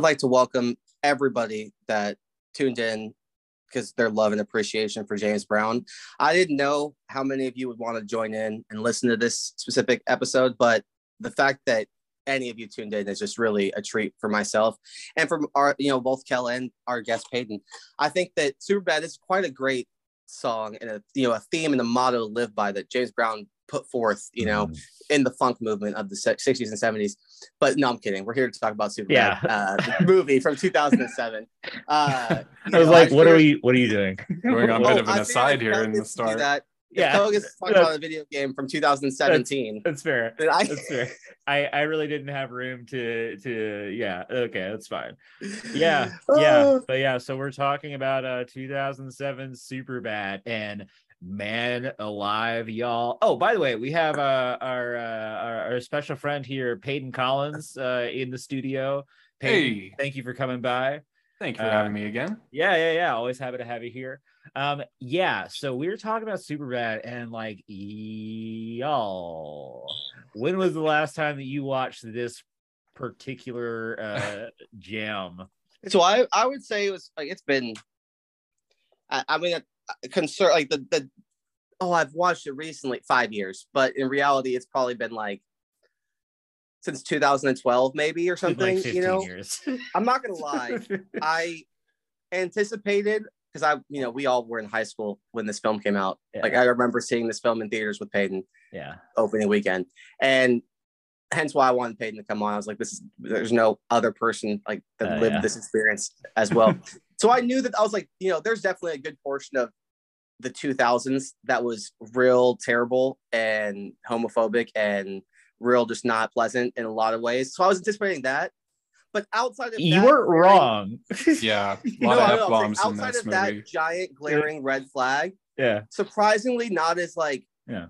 I'd like to welcome everybody that tuned in because their love and appreciation for James Brown. I didn't know how many of you would want to join in and listen to this specific episode, but the fact that any of you tuned in is just really a treat for myself and from our, you know, both Kel and our guest Payden. I think that Superbad is quite a great song and a, you know, a theme and a motto to live by that James Brown put forth, you know, in the funk movement of the 60s and 70s. But no, I'm kidding. We're here to talk about Superbad, the movie from 2007. I was like, what are you doing? We're going on a bit of an aside here in the start. Talking about a video game from 2017. That's fair. That's fair. I really didn't have room to okay, that's fine. So we're talking about 2007 Superbad, and man alive, y'all. Oh, by the way, we have our special friend here, Payden Collins, in the studio. Payden, hey, thank you for coming by. Thank you for having me again. Yeah. Always happy to have you here. So we were talking about Superbad, and like, y'all, when was the last time that you watched this particular gem? So I would say it was like, it's been, I've watched it recently, 5 years, but in reality, it's probably been like since 2012 maybe or something, like 15 years. I'm not gonna lie, I anticipated, because we all were in high school when this film came out. Yeah. Like I remember seeing this film in theaters with Payden. Yeah. Opening weekend, and hence why I wanted Payden to come on. I was like, there's no other person like that lived this experience as well. So I knew that. I was like, there's definitely a good portion of the 2000s that was real terrible and homophobic and real just not pleasant in a lot of ways. So I was anticipating that. But outside of you weren't wrong. Yeah. A lot of F-bombs in this movie. Outside of that giant glaring red flag. Yeah. Surprisingly not as like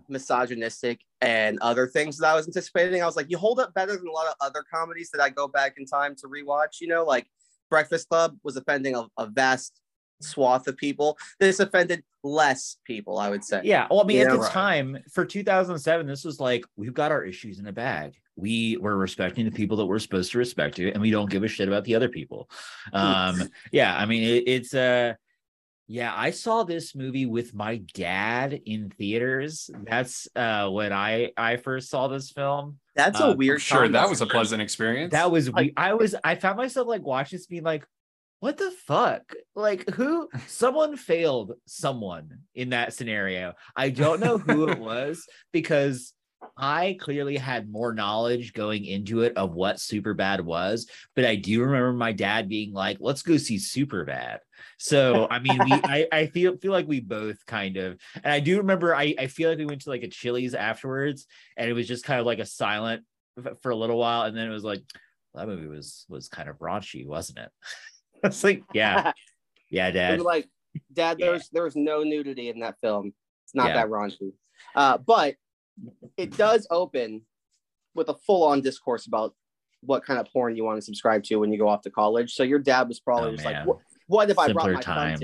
misogynistic and other things that I was anticipating. I was like, you hold up better than a lot of other comedies that I go back in time to rewatch, like Breakfast Club was offending a vast swath of people. This offended less people, I would say. Yeah. Well, I mean, time for 2007, this was like, we've got our issues in a bag. We were respecting the people that we're supposed to respect to, and we don't give a shit about the other people. I mean, I saw this movie with my dad in theaters. That's when I first saw this film. That's a weird. Sure, that was a pleasant experience. That was like, I found myself like watching this, being like, what the fuck? Like, someone failed someone in that scenario. I don't know who it was, because I clearly had more knowledge going into it of what Superbad was, but I do remember my dad being like, let's go see Superbad. So, I mean, I feel like we both kind of, and I do remember, I feel like we went to like a Chili's afterwards, and it was just kind of like a silent for a little while. And then it was like, that movie was kind of raunchy, wasn't it? I was like, yeah, Dad. And like, Dad, there was no nudity in that film. It's not that raunchy. But it does open with a full-on discourse about what kind of porn you want to subscribe to when you go off to college. So your dad was probably like, what have I brought my times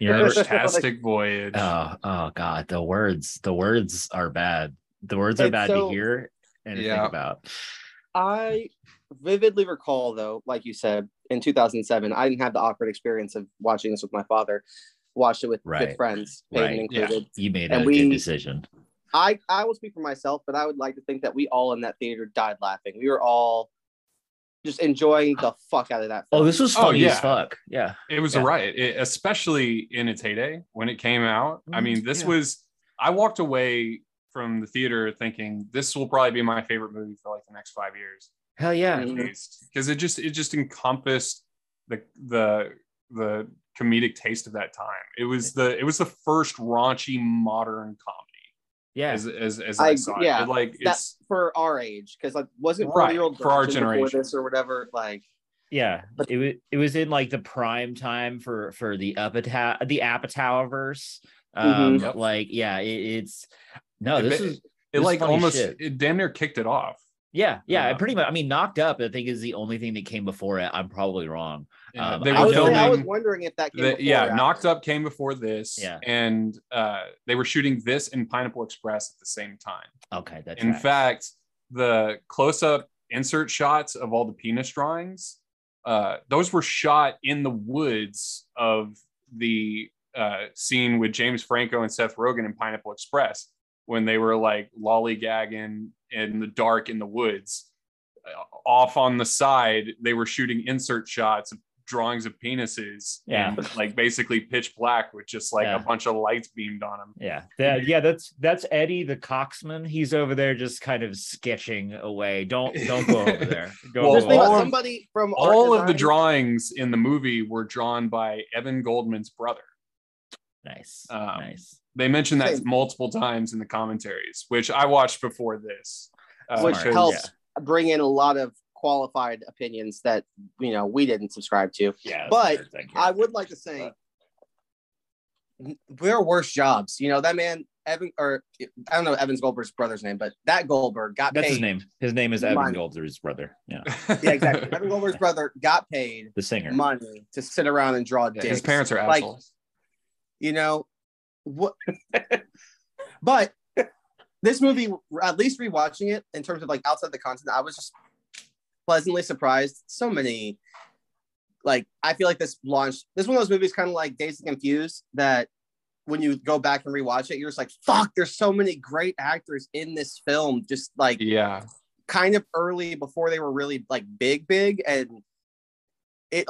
to? Fantastic voyage. Oh God, the words are bad. The words are bad to hear and to think about. I vividly recall, though, like you said, in 2007, I didn't have the awkward experience of watching this with my father. Watched it with good friends, Payden included. Yeah. You made good decision. I will speak for myself, but I would like to think that we all in that theater died laughing. We were all just enjoying the fuck out of that film. Oh, this was funny as fuck. Yeah. It was a riot, especially in its heyday when it came out. I mean, this was... I walked away from the theater thinking, this will probably be my favorite movie for like the next 5 years. Hell yeah. Because it just encompassed the comedic taste of that time. It was the first raunchy modern comedy. Yeah, as I saw it, like that's for our age, because like wasn't for our generation this or whatever, like but it was in like the prime time for the Apatowverse. Like it's it damn near kicked it off. Pretty much. I mean, Knocked Up, I think, is the only thing that came before it. I'm probably wrong. I was wondering if that came before. Knocked Up came before this. Yeah. And they were shooting this and Pineapple Express at the same time. Okay, that's right. In fact, the close-up insert shots of all the penis drawings those were shot in the woods of the scene with James Franco and Seth Rogen in Pineapple Express, when they were like lollygagging in the dark in the woods. Off on the side, they were shooting insert shots of drawings of penises, and like basically pitch black with just like a bunch of lights beamed on him. That's Eddie the Coxman. He's over there just kind of sketching away. Don't go over there. All of the drawings in the movie were drawn by Evan Goldman's brother. Nice. They mentioned that multiple times in the commentaries, which I watched before this, which helps bring in a lot of qualified opinions that we didn't subscribe to. But I would like to say there are worse jobs. That man Evan, or I don't know Evan's Goldberg's brother's name, but that Goldberg got paid. That's his name. His name is Evan Goldberg's brother. Yeah, exactly. Evan Goldberg's brother got paid, the singer, money to sit around and draw dicks. His parents are assholes. What? But this movie, at least rewatching it in terms of like outside the content, I was just pleasantly surprised. So many, I feel like this one of those movies, kind of like Dazed and Confused, that when you go back and rewatch it, you're just like, fuck, there's so many great actors in this film, just kind of early before they were really big. And it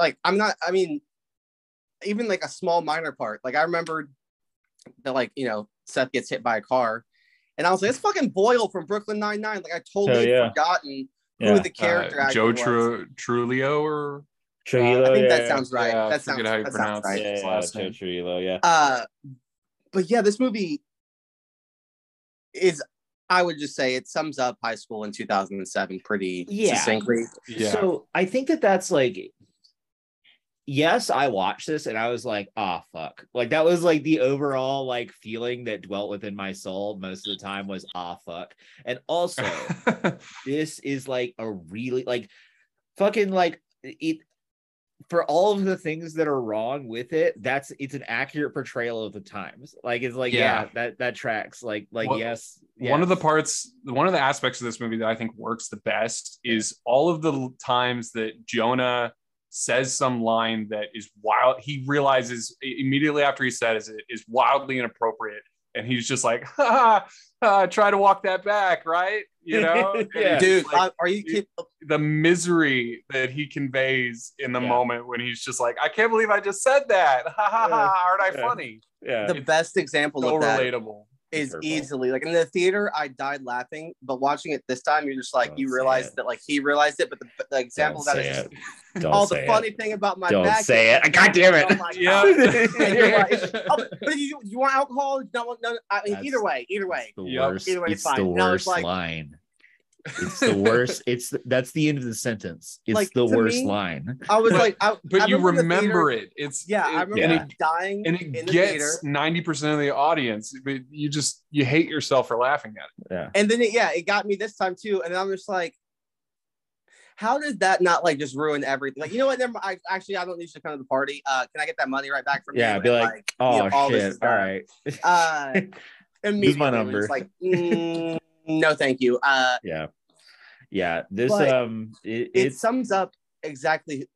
even a small minor part. I remembered that, Seth gets hit by a car, and I was like, it's fucking Boyle from Brooklyn Nine-Nine. I totally forgotten who the character Joe Trulio or Trujillo. I think that sounds right. That sounds how you pronounce it. Right. Joe Trujillo. But this movie is, I would just say, it sums up high school in 2007 pretty succinctly. Yeah. So I think that's like. Yes, I watched this and I was like, "Ah, fuck!" That was the overall feeling that dwelt within my soul most of the time was "ah, fuck." And also, this is a really fucking it for all of the things that are wrong with it. It's an accurate portrayal of the times. That tracks. One of the parts, one of the aspects of this movie that I think works the best is all of the times that Jonah says some line that is wild. He realizes immediately after he says it is wildly inappropriate, and he's just like, try to walk that back, right? Dude, are you kidding? The misery that he conveys in the moment when he's just like, I can't believe I just said that. Aren't I funny? The best example of that relatable is easily in the theater. I died laughing, but watching it this time, you're just you realize that he realized it. But the example of that is just all the funny thing about my back. Don't say it. God damn it. But you want alcohol? No. I mean, either way. Either way, it's fine. The worst line. It's the worst. That's the end of the sentence. It's the worst line. I was but you remember it. I remember dying, and it gets 90% of the audience. But you hate yourself for laughing at it. Yeah. And then it got me this time too. And I'm just like, how did that not just ruin everything? What? Never mind. I don't need you to come to the party. Can I get that money right back from you? Yeah. Be like, oh shit. All right. Use my number. It's no, thank you. This it sums up exactly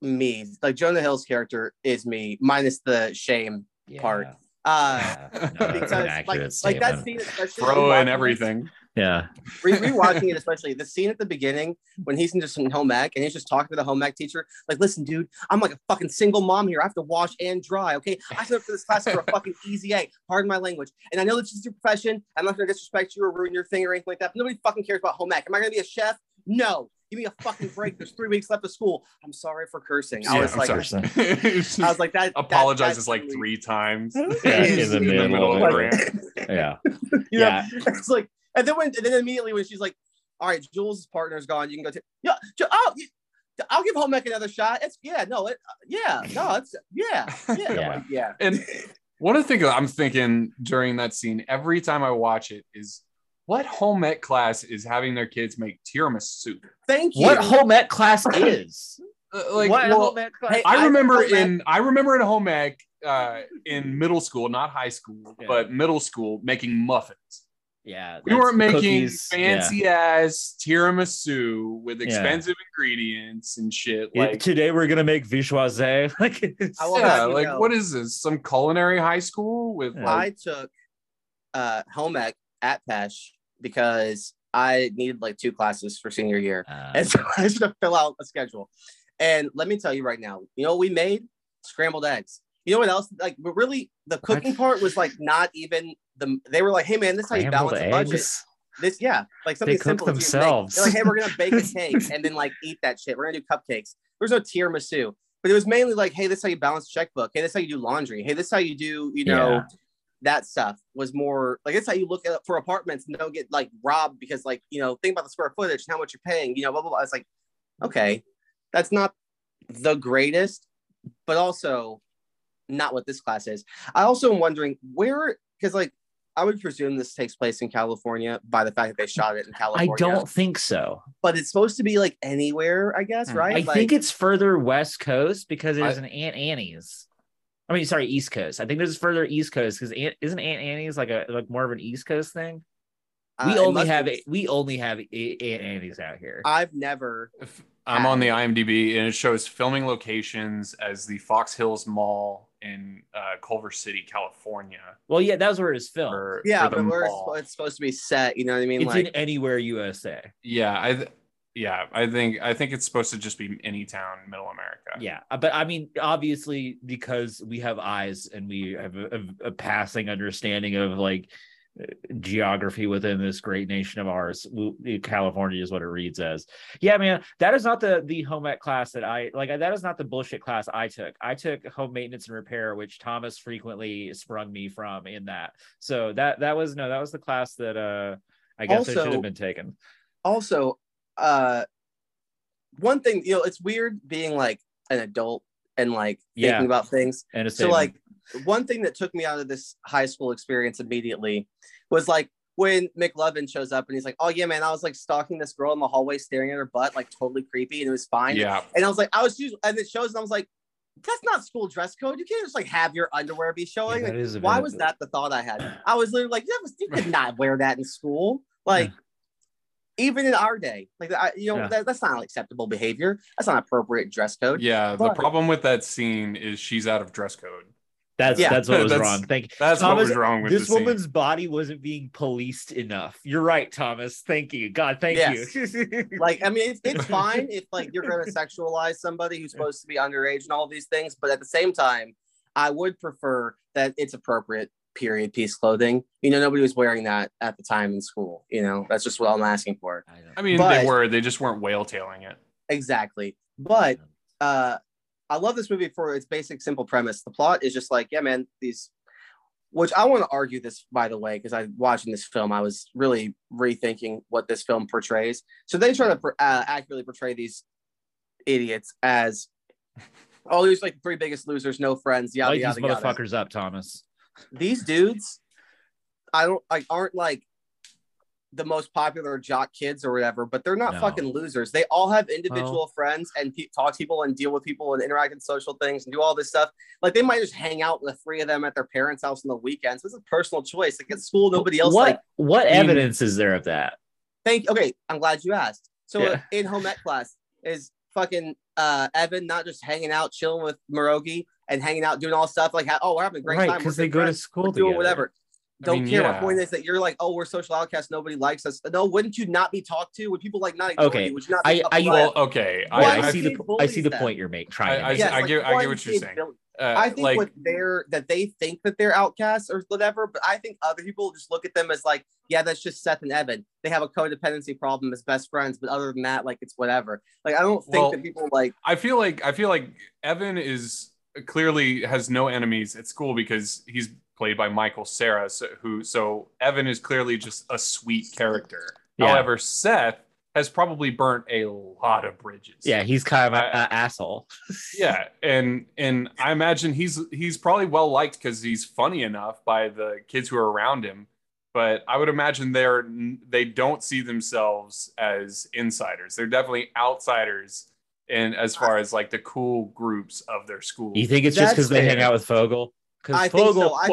me. Jonah Hill's character is me, minus the shame part. That scene, especially bro and everything. Rewatching it, especially the scene at the beginning when he's in just some home ec and he's just talking to the home ec teacher. Listen, dude, I'm a fucking single mom here. I have to wash and dry. Okay, I showed up for this class for a fucking easy A. Pardon my language. And I know this is your profession. I'm not gonna disrespect you or ruin your thing or anything like that. Nobody fucking cares about home ec. Am I gonna be a chef? No. Give me a fucking break. There's 3 weeks left of school. I'm sorry for cursing. That apologizes that 3 times in the middle of the rant. It's and then immediately when she's like, all right, Jules' partner's gone, you can go I'll give home ec another shot. And one of the things I'm thinking during that scene every time I watch it is, what home ec class is having their kids make tiramisu? Thank you. What home ec class is? I remember in home ec in middle school, not high school, but middle school, making muffins. Yeah, we weren't making fancy ass tiramisu with expensive ingredients and shit. Like today, we're gonna make vichyssoise. Like, what is this? Some culinary high school with? Yeah. Like... I took home ec at Pesh because I needed like 2 classes for senior year, and so I had to fill out a schedule. And let me tell you right now, you know what we made? Scrambled eggs. You know what else? Like, but really, the cooking part was like not even the. They were like, "Hey, man, this is how you balance a budget." This, like something simple. They cook themselves. They're like, "Hey, we're gonna bake a cake and then like eat that shit. We're gonna do cupcakes." There's no tiramisu, but it was mainly like, "Hey, this is how you balance a checkbook. Hey, this is how you do laundry. Hey, this is how you do, you know, that stuff." Was more like, "That's how you look up for apartments and don't get like robbed because like you know, think about the square footage and how much you're paying." You know, blah blah blah. It's like, okay, that's not the greatest, but also not what this class is. I also am wondering where, because like I would presume this takes place in California by the fact that they shot it in California. I don't think so, but it's supposed to be like anywhere, I guess, right? I think it's further West Coast because it is an Aunt Annie's. I mean, sorry, East Coast. I think there's further East Coast because isn't Aunt Annie's like more of an East Coast thing? We only have Aunt Annie's out here. I've never. I'm on the IMDb and it shows filming locations as the Fox Hills Mall in Culver City, California. Well, yeah, that's where it's filmed. But where it's supposed to be set, you know what I mean? It's like in anywhere USA. Yeah, I think it's supposed to just be any town, middle America. Yeah, but I mean, obviously, because we have eyes and we have a passing understanding of like geography within this great nation of ours, California is what it reads as. Yeah, man, that is not the home ec class that I like. That is not the bullshit class I took. I took home maintenance and repair, which Thomas frequently sprung me from in that. So that was the class that I guess also, I should have been taken. Also, one thing, you know, it's weird being like an adult and like thinking about things. And it's so like one thing that took me out of this high school experience immediately was like when McLovin shows up and he's like, "Oh yeah, man, I was like stalking this girl in the hallway, staring at her butt, like totally creepy, and it was fine." Yeah. And I was like, and it shows, and I was like, that's not school dress code. You can't just like have your underwear be showing. Yeah, like, why was that the thought I had? I was literally like, you could not wear that in school. Like, even in our day, like that's not acceptable behavior. That's not appropriate dress code. Yeah. But the problem with that scene is she's out of dress code. That's what was wrong. Thank you. That's Thomas, what was wrong with this woman's body wasn't being policed enough. You're right, Thomas. Thank you. God, thank you. Like, I mean, it's fine if like you're going to sexualize somebody who's supposed to be underage and all these things, but at the same time, I would prefer that it's appropriate period piece clothing. You know, nobody was wearing that at the time in school. You know, that's just what I'm asking for. I mean, but, they just weren't whale tailing it. Exactly. But I love this movie for its basic, simple premise. The plot is just like, yeah, man, which I want to argue this, by the way, because watching this film, I was really rethinking what this film portrays. So they try to accurately portray these idiots as all these like 3 biggest losers, no friends, yada, yada, yada. Light these motherfuckers up, Thomas. These dudes, aren't like the most popular jock kids or whatever, but they're not fucking losers. They all have individual friends and talk to people and deal with people and interact in social things and do all this stuff. Like they might just hang out with the 3 of them at their parents' house on the weekends. It's a personal choice. Like at school, nobody else. What evidence is there of that? Okay, I'm glad you asked. So in home ec class is fucking Evan not just hanging out, chilling with Marogi and hanging out, doing all stuff like, we're having a great time because they go to school doing whatever. Don't care. My point is that you're like, we're social outcasts. Nobody likes us. No, wouldn't you not be talked to? Would people like not ignore you? Would you not be I see the point you're making. I get what you're saying. I think like, they think that they're outcasts or whatever, but I think other people just look at them as like, yeah, that's just Seth and Evan. They have a codependency problem as best friends, but other than that, like it's whatever. Like I don't think that people like. I feel like Evan is clearly has no enemies at school because he's played by Michael Cera, so Evan is clearly just a sweet character. Yeah. However, Seth has probably burnt a lot of bridges. Yeah, he's kind of an asshole. Yeah, and I imagine he's probably well liked because he's funny enough by the kids who are around him. But I would imagine they don't see themselves as insiders. They're definitely outsiders, and as far as like the cool groups of their school. You think it's just because they hang out with Fogel? I Fogel, think so.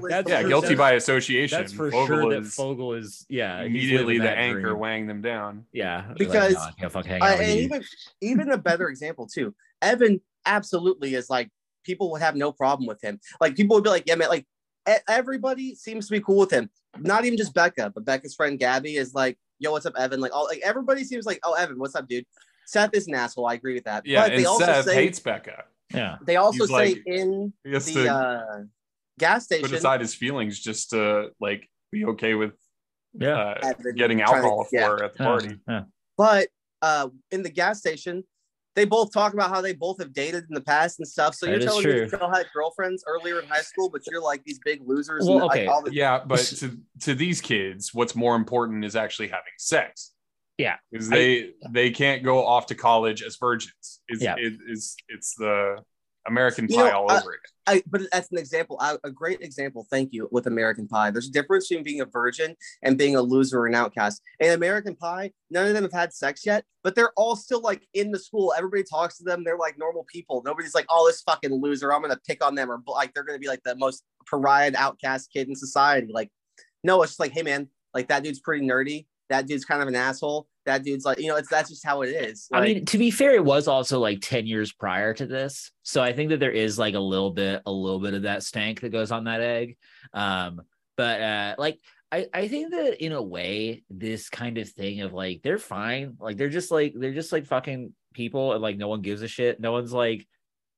Well, guilty by association. That's for Fogel sure that Fogel is, yeah. Immediately the anchor dream. Weighing them down. Yeah. Because, like, no, even a better example, too. Evan absolutely is like, people would have no problem with him. Like, people would be like, yeah, man, like, everybody seems to be cool with him. Not even just Becca, but Becca's friend Gabby is like, yo, what's up, Evan? Like, all, like, everybody seems like, oh, Evan, what's up, dude? Seth is an asshole. I agree with that. Yeah, but and they also Seth hates Becca. Yeah, they also say in the gas station, put aside his feelings just to like be okay with getting alcohol for her at the party. Yeah. But in the gas station, they both talk about how they both have dated in the past and stuff. So you're telling me you still had girlfriends earlier in high school, but you're like these big losers. Well, okay. But to these kids, what's more important is actually having sex. Yeah, because they can't go off to college as virgins. It's the American Pie all over again. But that's an example, a great example. Thank you. With American Pie, there's a difference between being a virgin and being a loser or an outcast. In American Pie, none of them have had sex yet, but they're all still like in the school. Everybody talks to them. They're like normal people. Nobody's like, oh, this fucking loser, I'm gonna pick on them, or like they're gonna be like the most pariah outcast kid in society. Like, no, it's just like, hey man, like that dude's pretty nerdy. That dude's kind of an asshole. That dude's like, that's just how it is. Like, I mean, to be fair, it was also like 10 years prior to this. So I think that there is like a little bit of that stank that goes on that egg. I think that in a way, this kind of thing of like, they're fine. Like, they're just like fucking people. And like, no one gives a shit. No one's like,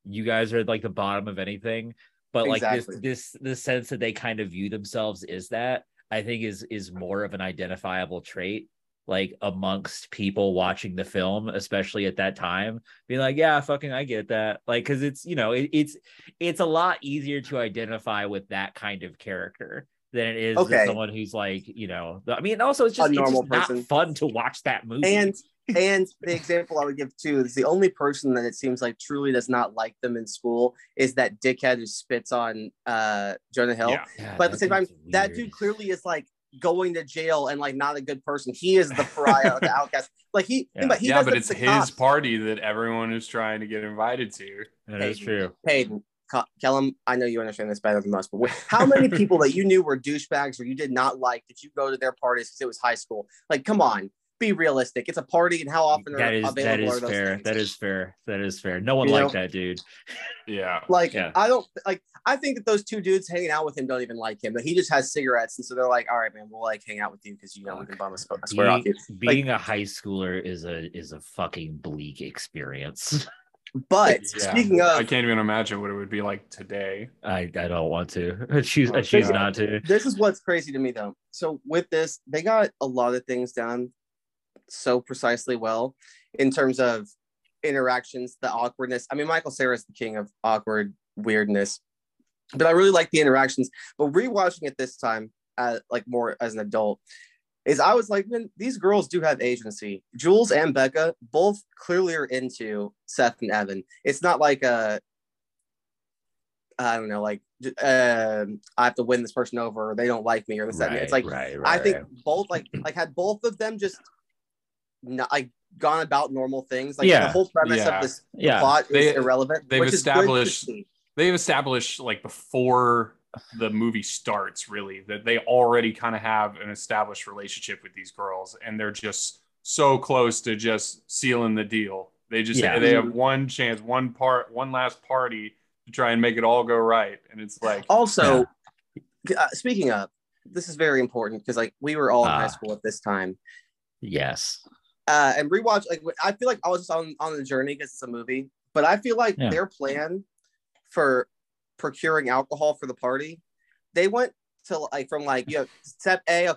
you guys are like the bottom of anything. But exactly. Like this sense that they kind of view themselves is that. I think is more of an identifiable trait, like amongst people watching the film, especially at that time, being like, yeah, fucking, I get that. Like, cause it's, it's a lot easier to identify with that kind of character than it is someone who's like, I mean, also it's just not fun to watch that movie. And the example I would give too is the only person that it seems like truly does not like them in school is that dickhead who spits on Jonah Hill. Yeah. Yeah, but at the same time, that dude clearly is like going to jail and like not a good person. He is the pariah, the outcast. Like but it's his cops. Party that everyone is trying to get invited to. That is true. Payden, Kelham, I know you understand this better than most, but how many people that you knew were douchebags or you did not like did you go to their parties because it was high school? Like, come on. Be realistic. It's a party, and how often are those things available? That is fair. No one liked that dude. Yeah. I think that those two dudes hanging out with him don't even like him, but he just has cigarettes, and so they're like, all right, man, we'll like hang out with you because we can bum a square off you. Being a high schooler is a fucking bleak experience. But speaking of, I can't even imagine what it would be like today. I don't want to. I choose not to. This is what's crazy to me though. So with this, they got a lot of things done so precisely well in terms of interactions, the awkwardness. I mean, Michael Cera is the king of awkward weirdness, but I really like the interactions. But rewatching it this time, like more as an adult, is I was like, man, these girls do have agency. Jules and Becca both clearly are into Seth and Evan. It's not like I have to win this person over, or they don't like me, or this. Right, it's like I think both like had both of them just. Not like gone about normal things, like the whole premise of this plot is irrelevant. They've established like before the movie starts really that they already kind of have an established relationship with these girls, and they're just so close to just sealing the deal. They just they have one chance, one last party to try and make it all go right, and it's like also speaking of, this is very important because like we were all in high school at this time. Yes. And rewatch, like I feel like I was just on the journey because it's a movie, but I feel like their plan for procuring alcohol for the party, they went to like from like step A,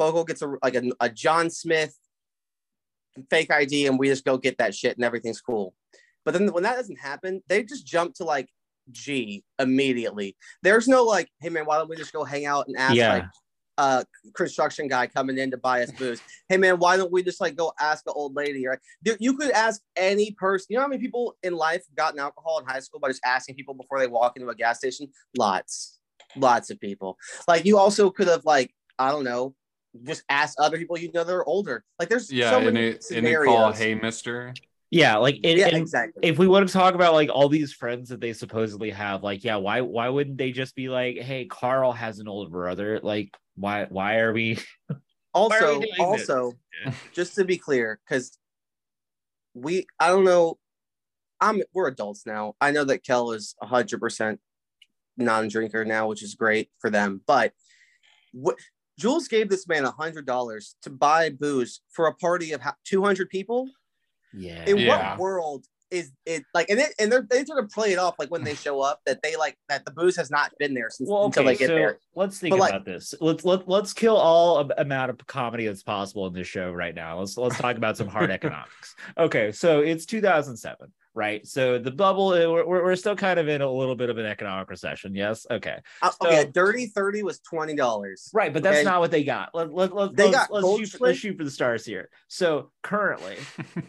Fogel gets a John Smith fake ID, and we just go get that shit, and everything's cool. But then when that doesn't happen, they just jump to like G immediately. There's no like, hey man, why don't we just go hang out and ask like. Construction guy coming in to buy us booze. Hey man, why don't we just like go ask an old lady? Right? You could ask any person. You know how many people in life gotten alcohol in high school by just asking people before they walk into a gas station? Lots of people. Like you also could have like I don't know, just ask other people that are older. Like there's so many scenarios. And they call, hey mister. Yeah, like exactly. If we want to talk about like all these friends that they supposedly have, like, yeah, why wouldn't they just be like, hey, Carl has an older brother? Like, why are we also just to be clear, because I don't know. We're adults now. I know that Kel is 100% non-drinker now, which is great for them. But what Jules gave this man $100 to buy booze for a party of 200 people. Yeah. What world is it like? And they sort of play it off like when they show up that they like that the booze has not been there since until they get there. Let's think about this. Let's kill all amount of comedy that's possible in this show right now. Let's talk about some hard economics. Okay, so it's 2007. Right, so the bubble, we're still kind of in a little bit of an economic recession. Yes, okay. A dirty 30 was $20. Right, but that's not what they got. Let's shoot for the stars here. So currently,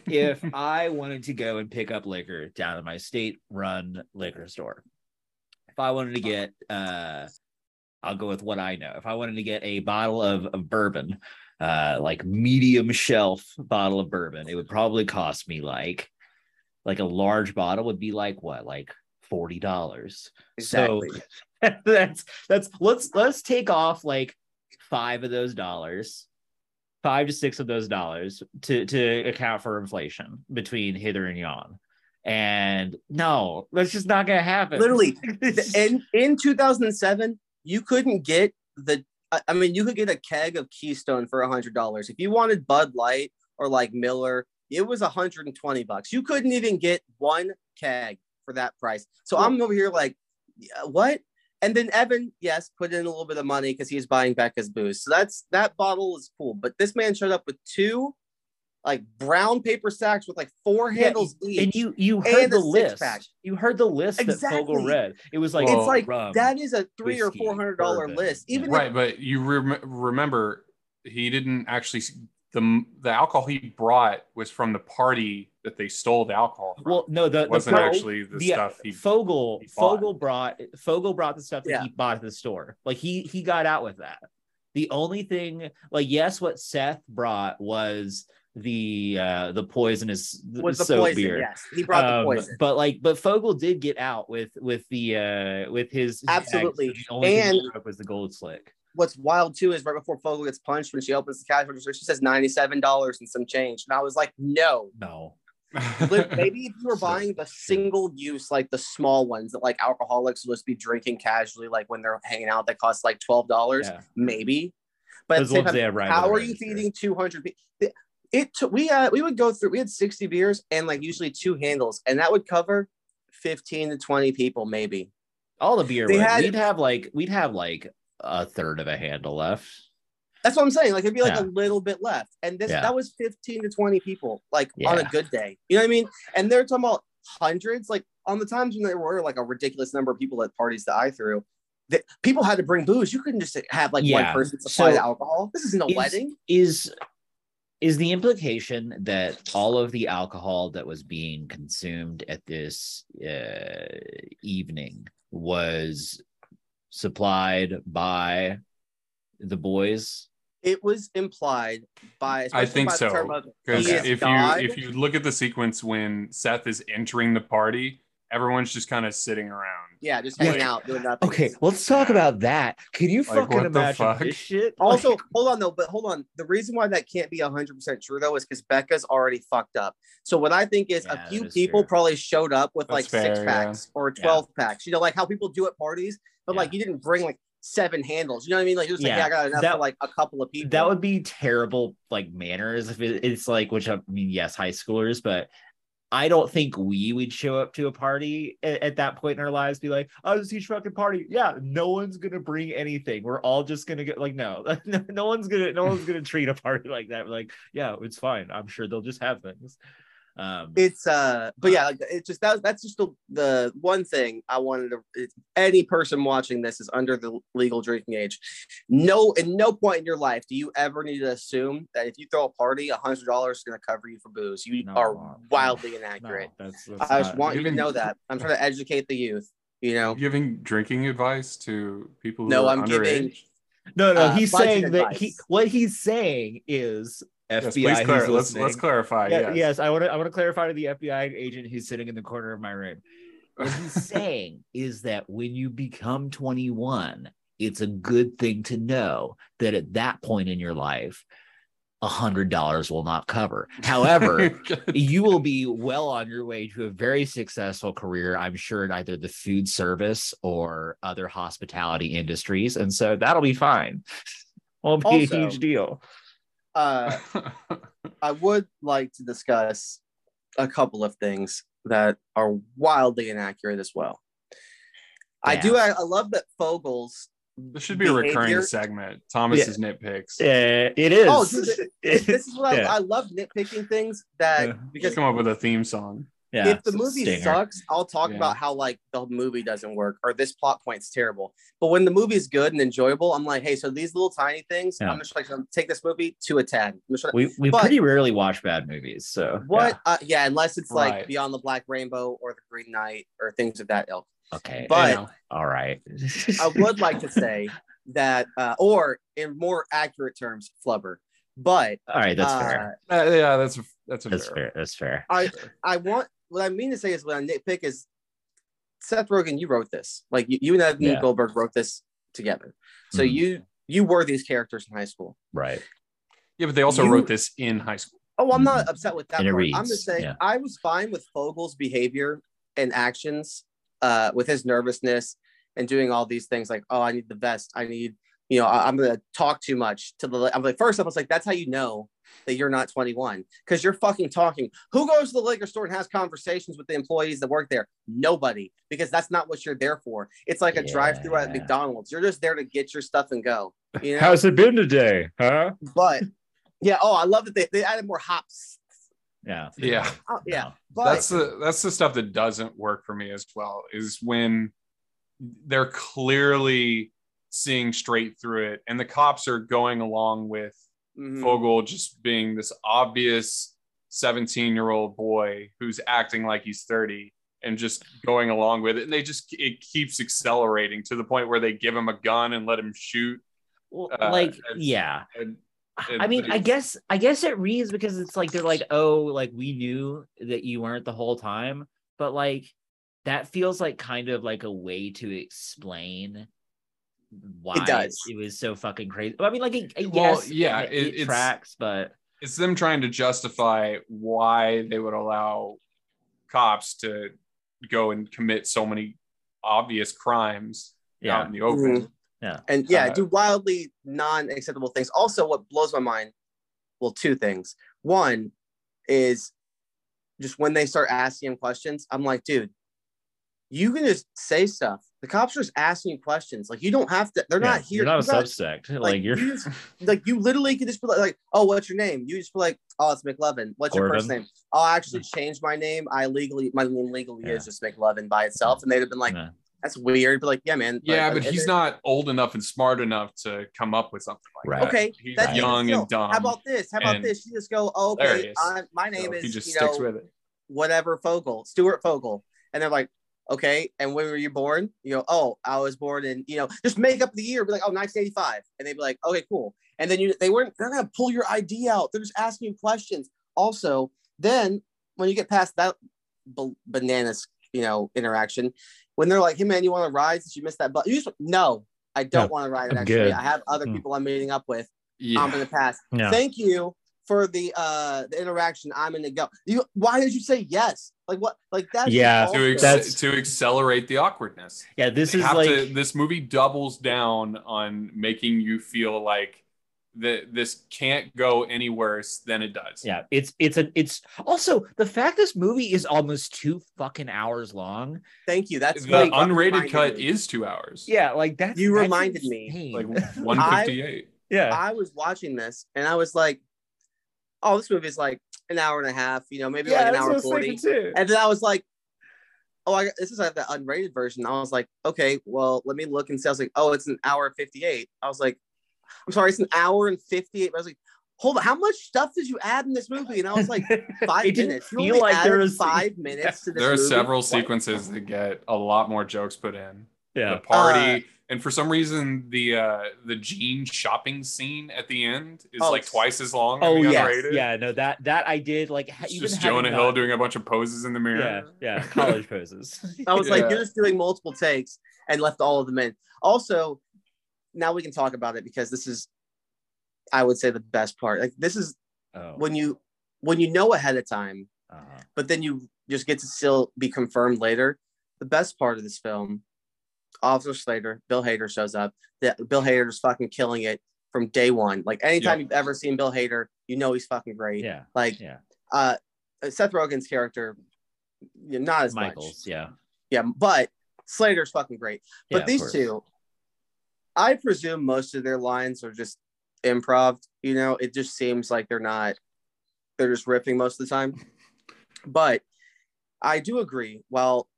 if I wanted to go and pick up liquor down in my state-run liquor store, if I wanted to get, I'll go with what I know. If I wanted to get a bottle of bourbon, like medium shelf bottle of bourbon, it would probably cost me like a large bottle would be like what, like $40. Exactly. So that's let's take off like $5 to $6 to account for inflation between hither and yon. And no, that's just not gonna happen. Literally, in 2007, you couldn't get you could get a keg of Keystone for $100. If you wanted Bud Light or like Miller, it was $120. You couldn't even get one keg for that price. So I'm over here like, what? And then Evan, yes, put in a little bit of money because he's buying Becca's booze. So that bottle is cool. But this man showed up with two like brown paper sacks with like four handles each. And you heard the list. Pack. You heard the list exactly. That Fogel read. It was like, it's like rum, that is a $300 or $400 list. Even but you remember he didn't actually. The alcohol he brought was from the party that they stole the alcohol from. Well, no, it wasn't actually the stuff he Fogel brought the stuff that he bought at the store. Like he got out with that. The only thing, like, yes, what Seth brought was the poisonous soap beer. Yes, he brought the poison. But Fogel did get out with his absolutely. The only thing he brought was the gold slick. What's wild too is right before Fogel gets punched, when she opens the cash register, she says $97 and some change, and I was like, no. Maybe if you were buying the single use, like the small ones that like alcoholics supposed to be drinking casually, like when they're hanging out, that costs like $12, maybe. But at the same time, how are you feeding 200 people? We would go through. We had 60 beers and like usually two handles, and that would cover 15 to 20 people, maybe. All the beer we'd have like a third of a handle left. That's what I'm saying. Like it'd be like a little bit left, and that was 15 to 20 people, like on a good day. You know what I mean? And they're talking about hundreds. Like on the times when there were like a ridiculous number of people at parties that I threw, that people had to bring booze. You couldn't just have like one person supply the alcohol. This isn't a wedding. Is the implication that all of the alcohol that was being consumed at this evening was supplied by the boys? It was implied by. I think by so. Because if you look at the sequence when Seth is entering the party, everyone's just kind of sitting around. Yeah, just hanging out, doing nothing. Okay, let's talk about that. Can you fucking imagine this shit? Also, hold on. The reason why that can't be 100% true though is because Becca's already fucked up. So what I think is a few people probably showed up with six packs or 12 packs. You know, like how people do at parties. But like you didn't bring like seven handles, you know what I mean? Like it was I got enough for like a couple of people. That would be terrible like manners if it's like, which I mean, yes, high schoolers, but I don't think we would show up to a party at that point in our lives, be like, oh, this huge fucking party. Yeah, no one's gonna bring anything. We're all just gonna get like no one's gonna treat a party like that. We're like, yeah, it's fine. I'm sure they'll just have things. That's just the one thing I wanted to. Any person watching this is under the legal drinking age. At no point in your life do you ever need to assume that if you throw a party, $100 is going to cover you for booze. You are wildly inaccurate. I just want you to know that. I'm trying to educate the youth. You know, giving drinking advice to people. No, I'm giving. No, he's saying that. What he's saying is FBI. Yes, let's clarify. Yeah, yes, I want to clarify to the FBI agent who's sitting in the corner of my room. What he's saying is that when you become 21, it's a good thing to know that at that point in your life, $100 will not cover. However, you will be well on your way to a very successful career, I'm sure, in either the food service or other hospitality industries. And so that'll be fine. Won't be also, a huge deal. I would like to discuss a couple of things that are wildly inaccurate as well. Yeah. I love that Fogel's. This should be a recurring segment. Thomas's nitpicks. Yeah, it is. Oh, this is what I love, nitpicking things that because come up with a theme song. Yeah, if the movie sucks, I'll talk about how like the movie doesn't work or this plot point's terrible. But when the movie is good and enjoyable, I'm like, hey, so these little tiny things, I'm just like, take this movie to a 10. We pretty rarely watch bad movies, so unless it's like Beyond the Black Rainbow or The Green Knight or things of that ilk. Okay, but all right. I would like to say that, or in more accurate terms, flubber. But all right, that's fair. Yeah, that's fair. That's fair. What I mean to say is, what I nitpick is, Seth Rogen, you wrote this. Like you and Evan Goldberg wrote this together. So you were these characters in high school, right? Yeah, but they also wrote this in high school. Oh, I'm not upset with that. I'm just saying I was fine with Fogel's behavior and actions, with his nervousness and doing all these things. Like, oh, I need the vest. I need, I'm gonna talk too much to the. I'm like, first off, I was like, that's how you know that you're not 21, because you're fucking talking. Who goes to the liquor store and has conversations with the employees that work there? Nobody, because that's not what you're there for. It's like a drive-through at McDonald's. You're just there to get your stuff and go. How's it been today, huh? But I love that they added more hops. But that's the stuff that doesn't work for me as well, is when they're clearly seeing straight through it and the cops are going along with Fogel just being this obvious 17-year-old boy who's acting like he's 30 and just going along with it, and it keeps accelerating to the point where they give him a gun and let him shoot. I guess it reads, because it's like they're like, oh, like we knew that you weren't the whole time, but like that feels like kind of like a way to explain why it was so fucking crazy. I mean, like, it tracks, but it's them trying to justify why they would allow cops to go and commit so many obvious crimes out in the open. Mm-hmm. Yeah. And do wildly non-acceptable things. Also, what blows my mind, well, two things. One is just when they start asking him questions, I'm like, dude, you can just say stuff. The cops are just asking you questions. Like, you don't have to, they're not here. You're not a subsect. Like you literally can just be like, oh, what's your name? You just be like, oh, it's McLovin. What's your first name? I'll actually change my name. My name legally is just McLovin by itself. And they'd have been like, that's weird, but like, yeah, man. Yeah, but he's not old enough and smart enough to come up with something like that. Okay, he's young and dumb. How about this? You just go, oh, okay, my name is, he just sticks with it. Whatever Fogel, Stuart Fogel. And they're like, okay, and when were you born? You go, oh, I was born in, just make up the year. Be like, oh, 1985. And they'd be like, okay, cool. And then they're going to pull your ID out. They're just asking you questions. Also, then when you get past that bananas, interaction, when they're like, hey man, you want to ride? Did you miss that bus? You just, no, I don't want to ride it. Actually, I have other people I'm meeting up with. I'm going to pass. Thank you for the interaction. I'm going to go. Why did you say yes? Like what? Like that? Yeah, to accelerate the awkwardness. Yeah, this movie doubles down on making you feel like this can't go any worse than it does. Yeah, it's also the fact this movie is almost 2 fucking hours long. Thank you. That's the unrated cut is 2 hours. Yeah, like that's you reminded me. Like 158. I was watching this and I was like, oh, this movie is like an hour and a half. Maybe like an hour 40. And then I was like, oh, this is like the unrated version. I was like, okay, well, let me look and see. I was like, oh, it's an hour 58. I was like, I'm sorry, it's an hour and 58. I was like, hold on, how much stuff did you add in this movie? And I was like, 5 minutes. You feel like there was 5 minutes to this movie. There are several sequences that get a lot more jokes put in. Yeah. The party, And for some reason, the Gene shopping scene at the end is like twice as long. Oh yeah, yeah. No, that I did like. It's even just Jonah Hill doing a bunch of poses in the mirror. Yeah, yeah, college poses. I was like, you're just doing multiple takes and left all of them in. Also, now we can talk about it because this is, I would say, the best part. Like this is when you know ahead of time, but then you just get to still be confirmed later. The best part of this film. Officer Slater, Bill Hader shows up. Bill Hader is fucking killing it from day one. Like anytime you've ever seen Bill Hader, you know he's fucking great. Yeah. Like Seth Rogen's character, not as Michael's, much. Yeah. Yeah, but Slater's fucking great. But yeah, these two, I presume most of their lines are just improv. You know, it just seems like they're just riffing most of the time. But I do agree, while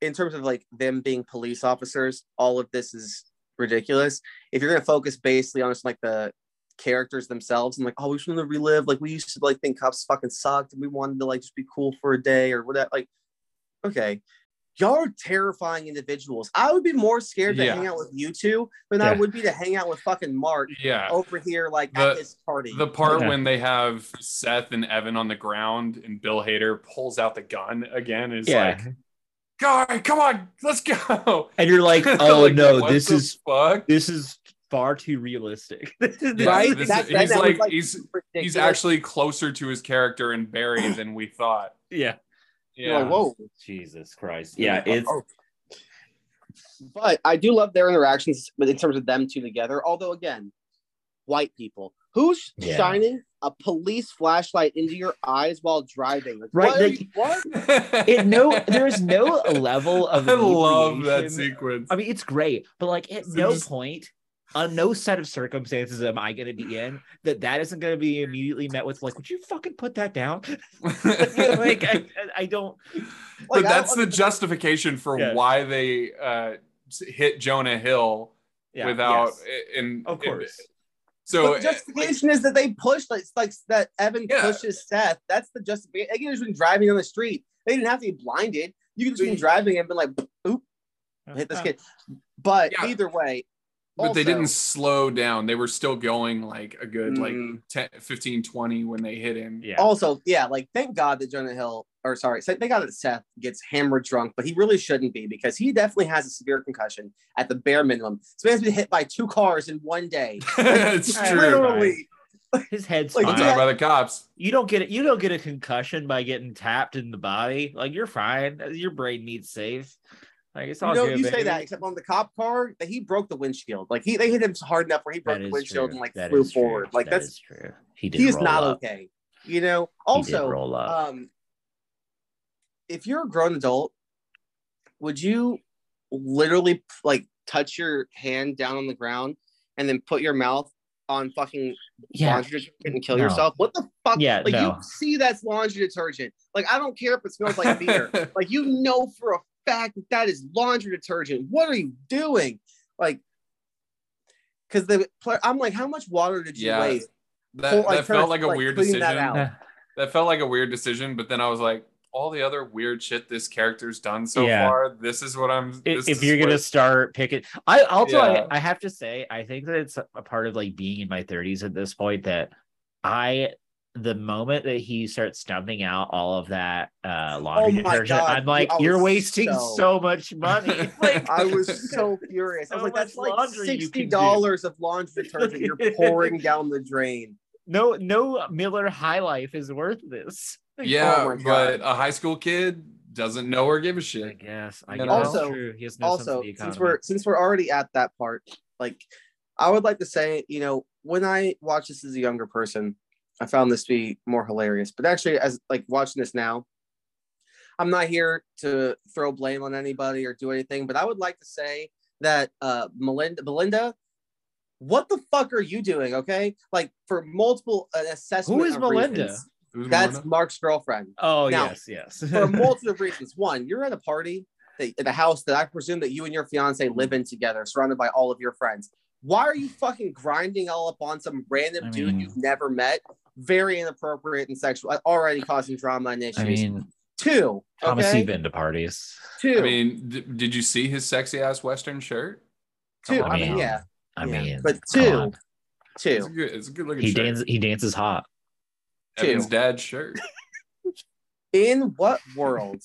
in terms of like them being police officers, all of this is ridiculous. If you're gonna focus basically on just like the characters themselves and like, oh, we just want to relive, like we used to like think cops fucking sucked and we wanted to like just be cool for a day or whatever. Like, okay, y'all are terrifying individuals. I would be more scared to hang out with you two than I would be to hang out with fucking Mark over here like at his party. The part when they have Seth and Evan on the ground and Bill Hader pulls out the gun again is like, God, come on, let's go. And you're like, oh like, no, this is far too realistic. Right? He's actually closer to his character in Barry than we thought. Yeah. Like, whoa. Jesus Christ. Yeah. But I do love their interactions in terms of them two together. Although again, white people. Who's shining a police flashlight into your eyes while driving? Like, right? What? There's no level of. I love that sequence. I mean, it's great, but like at no point, on no set of circumstances, am I going to be in that isn't going to be immediately met with like, would you fucking put that down? Like I don't. But like, that's the justification for why they hit Jonah Hill without. And of course. So the justification is that they push like that Evan pushes Seth. That's the justification. They could have been driving on the street. They didn't have to be blinded. You could just be driving and been like, oop, hit this kid. But either way. But they didn't slow down. They were still going like a good like 10, 15, 20 when they hit him. Yeah. Also, like thank God that thank God that Seth gets hammered drunk, but he really shouldn't be because he definitely has a severe concussion at the bare minimum. So he has been hit by two cars in one day. It's true. Literally. His head's like, fine by the cops. You don't get a concussion by getting tapped in the body. Like you're fine. Your brain needs safe. Like it's all good, you say that, except on the cop car, that he broke the windshield. Like they hit him hard enough where he broke the windshield and like flew forward. Like that's true. He is not okay. You know. Also, if you're a grown adult, would you literally like touch your hand down on the ground and then put your mouth on fucking laundry detergent and kill yourself? What the fuck? Yeah, like you see that's laundry detergent. Like I don't care if it smells like beer. Like you know for a fact that is laundry detergent. What are you doing? Like, because I'm like, how much water did you waste? That felt like a weird decision. That felt like a weird decision, but then I was like, all the other weird shit this character's done so far, this is what I'm. If you're gonna start picking, I have to say, I think that it's a part of like being in my 30s at this point that the moment that he starts dumping out all of that laundry detergent, I'm like, you're wasting so much money. Like, I was so furious. I was like, that's like $60 of laundry detergent you're pouring down the drain. No Miller High Life is worth this. Like, but a high school kid doesn't know or give a shit. I guess. Since we're already at that part, like, I would like to say, you know, when I watch this as a younger person, I found this to be more hilarious, but actually as like watching this now, I'm not here to throw blame on anybody or do anything, but I would like to say that Melinda, what the fuck are you doing? Okay. Like for multiple assessment. Who is Melinda? That's Mark's girlfriend. Oh now, yes. For a multitude of reasons. One, you're at a party at a house that I presume that you and your fiance live in together, surrounded by all of your friends. Why are you fucking grinding all up on some random dude you've never met? Very inappropriate and sexual, already causing drama and issues. I mean, two. Thomas, you've been to parties. Two. I mean, did you see his sexy ass Western shirt? Two. I mean, yeah. I mean, but two. It's a good looking shirt. He dances hot. Evan's dad's shirt. In what world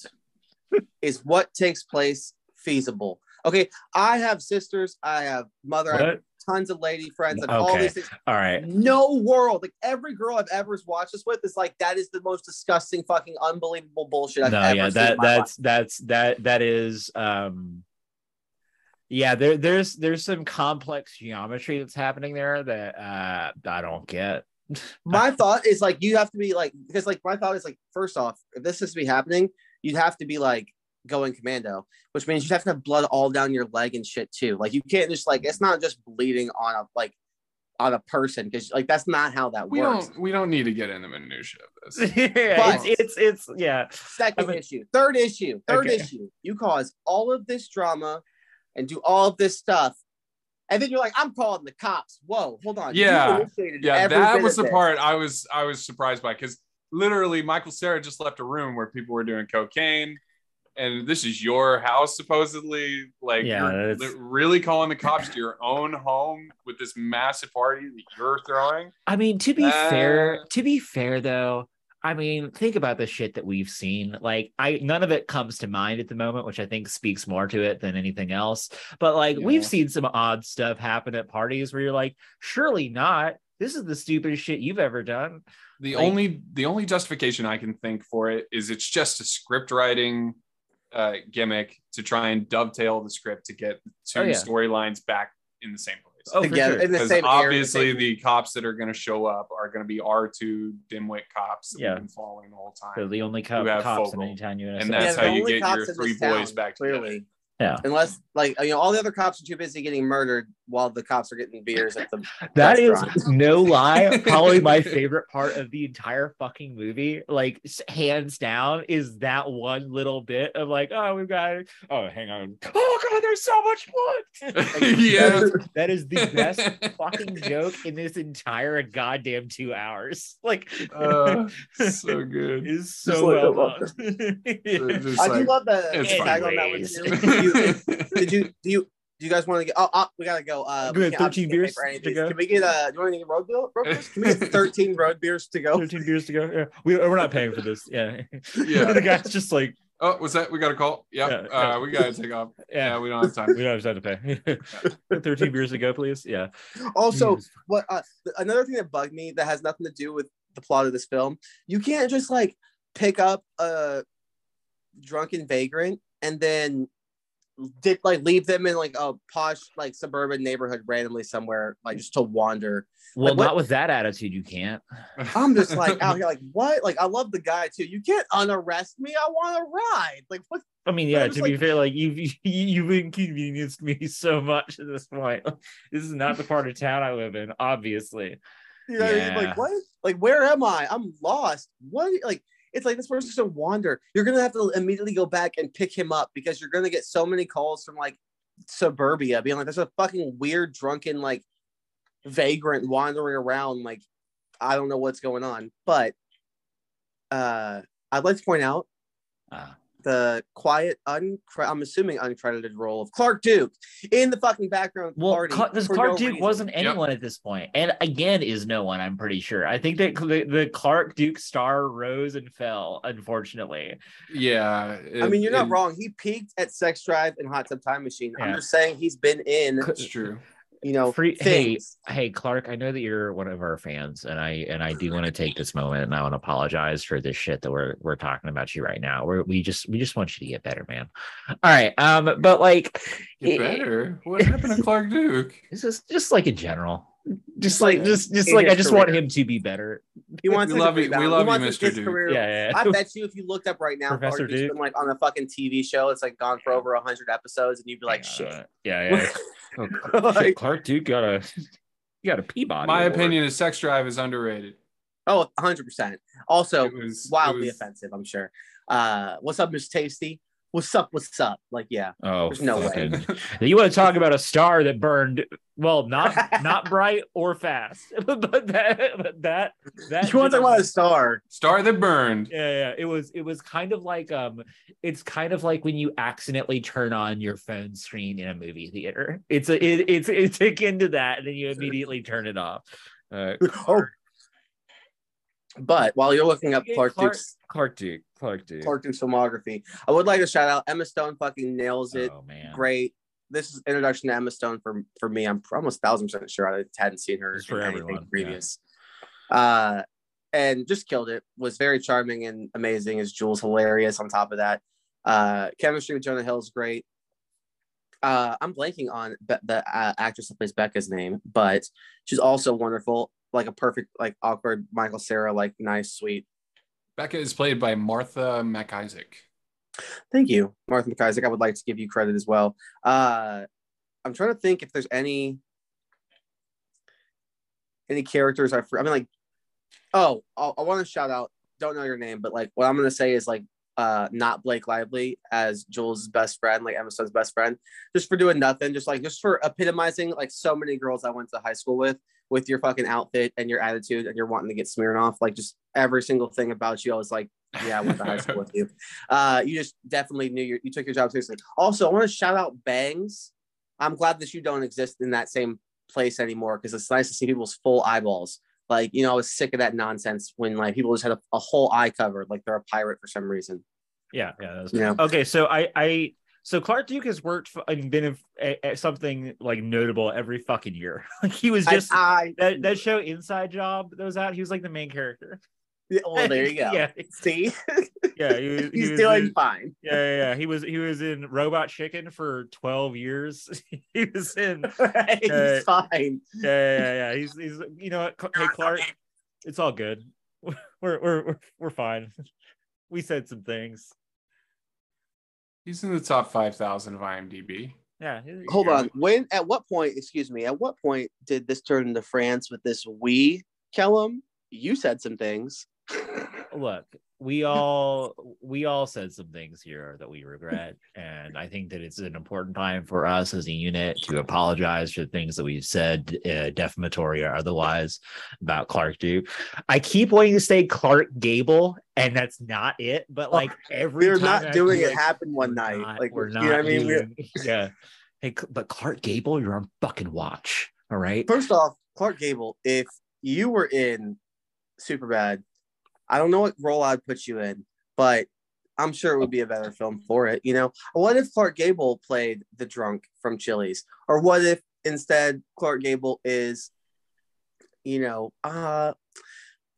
is what takes place feasible? Okay, I have sisters. I have mother. What? I have tons of lady friends and all these things. All right. No world. Like every girl I've ever watched this with is like, that is the most disgusting, fucking unbelievable bullshit I've ever seen. That is. Yeah, there's some complex geometry that's happening there that I don't get. My thought is like, you have to be like, because like my thought is like, first off, if this is to be happening, you'd have to be like going commando, which means you have to have blood all down your leg and shit too. Like you can't just like, it's not just bleeding on a like on a person, because like that's not how that works. We don't need to get into the minutia of this. Yeah, but it's yeah. Second issue, third issue. You cause all of this drama and do all of this stuff, and then you're like, I'm calling the cops. Whoa, hold on. Yeah, that was the part I was surprised by, because literally Michael Cera just left a room where people were doing cocaine, and this is your house supposedly. Like, yeah, you're really calling the cops to your own home with this massive party that you're throwing. I mean, to be fair though, I mean, think about the shit that we've seen. Like, none of it comes to mind at the moment, which I think speaks more to it than anything else. But like, we've seen some odd stuff happen at parties where you're like, surely not. This is the stupidest shit you've ever done. The only justification I can think for it is it's just a script writing gimmick to try and dovetail the script to get two storylines back in the same place. Oh, together, sure. In the same obviously area. The cops that are going to show up are going to be our two dimwit cops that we've been following the whole time. They're the only cops in any town you and that's how you get your three boys back clearly. Yeah, unless like you know all the other cops are too busy getting murdered while the cops are getting beers at the that restaurant. Is no lie probably my favorite part of the entire fucking movie, like hands down, is that one little bit of like, oh, we've got it. Oh, hang on, oh god, there's so much blood. Like, yeah, that is the best fucking joke in this entire goddamn 2 hours. Like so good. It's so well loved. I do love the tag on that one too. Do you guys want to get? Oh, we gotta go. We have 13 beers to go. Can we get? Do you want to get road beers? Can we get 13 road beers to go? 13 beers to go. Yeah, we're not paying for this. Yeah, yeah. The guy's just like, oh, was that? We got a call. Yep. Yeah. We gotta take off. Yeah, we don't have time. We don't have time to pay. 13 beers to go, please. Yeah. Also, what? Another thing that bugged me that has nothing to do with the plot of this film. You can't just like pick up a drunken vagrant and then did like leave them in like a posh like suburban neighborhood randomly somewhere, like just to wander. Well, like, not with that attitude you can't. I'm just like out here like, what? Like I love the guy too. You can't unarrest me, I want to ride. Like what? I mean, yeah, to like, be fair, like you've inconvenienced me so much at this point. This is not the part of town I live in, obviously. You know, yeah. Like what? Like where am I? I'm lost. What? Like it's like this person's gonna wander. You're gonna have to immediately go back and pick him up because you're gonna get so many calls from like suburbia being like, there's a fucking weird drunken like vagrant wandering around. Like I don't know what's going on, but I'd like to point out the quiet, I'm assuming uncredited role of Clark Duke in the fucking background. Well, Clark Duke wasn't anyone at this point, and again is no one. I'm pretty sure. I think that the Clark Duke star rose and fell, unfortunately. Yeah, you're not wrong. He peaked at Sex Drive and Hot Tub Time Machine. Yeah. I'm just saying he's been in. It's true. You know, hey Clark, I know that you're one of our fans, and I do want to take this moment, and I want to apologize for this shit that we're talking about you right now. We just want you to get better, man. All right, but like, get better. What happened to Clark Duke? It's just like in general, I just want him to be better. We love you, Mr. Duke. Yeah. I bet you if you looked up right now, Professor Clark Duke's been like on a fucking TV show. It's like gone for over 100 episodes, and you'd be like, shit. Yeah. Oh, like, Clark Duke got a Peabody. My opinion is Sex Drive is underrated. Oh, 100%. Also, wildly offensive, I'm sure. What's up, Miss Tasty? what's up, like, yeah. Oh, there's no fucking way. You want to talk about a star that burned, well, not bright or fast, but that you want to talk about a star that burned. Yeah, it was kind of like it's kind of like when you accidentally turn on your phone screen in a movie theater. It's akin to that, and then you immediately turn it off. But while you're looking up Clark Duke's filmography, I would like to shout out Emma Stone. Fucking nails it. Oh, man. Great. This is introduction to Emma Stone for me. I'm almost 1,000% sure I hadn't seen her in anything previous. Yeah. And just killed it. Was very charming and amazing. As Jules, hilarious. On top of that, chemistry with Jonah Hill is great. I'm blanking on the actress that plays Becca's name, but she's also wonderful. Like a perfect, like awkward Michael Cera, like nice, sweet. Becca is played by Martha McIsaac. Thank you, Martha McIsaac. I would like to give you credit as well. I'm trying to think if there's any characters I want to shout out. Don't know your name, but like what I'm gonna say is like not Blake Lively as Jules' best friend, like Emma Stone's best friend, just for doing nothing, just for epitomizing like so many girls I went to high school with your fucking outfit and your attitude and you're wanting to get smeared off. Like just every single thing about you. I was like, yeah, I went to high school with you. You just definitely knew you took your job seriously. Also, I want to shout out Bangs. I'm glad that you don't exist in that same place anymore, because it's nice to see people's full eyeballs. Like, you know, I was sick of that nonsense when like people just had a whole eye covered, like they're a pirate for some reason. Yeah. That was cool. Okay. So So Clark Duke has worked and been in something like notable every fucking year. Like he was just that show Inside Job that was out. He was like the main character. Yeah, well, there you go. Yeah, see. Yeah, he's doing fine. Yeah. He was in Robot Chicken for 12 years. He was in. Right, he's fine. Yeah. He's you know what? Hey Clark, it's all good. We're fine. We said some things. He's in the top 5,000 of IMDb. Yeah. Hold on. At what point did this turn into France with this we, Kelham? You said some things. Look, we all said some things here that we regret. And I think that it's an important time for us as a unit to apologize for things that we've said, defamatory or otherwise, about Clark Duke. I keep wanting to say Clark Gable, and that's not it, but like every time happened one night. Yeah. Hey, but Clark Gable, you're on fucking watch. All right. First off, Clark Gable, if you were in Superbad, I don't know what role I'd put you in, but I'm sure it would be a better film for it. You know, what if Clark Gable played the drunk from Chili's, or what if instead Clark Gable is, you know,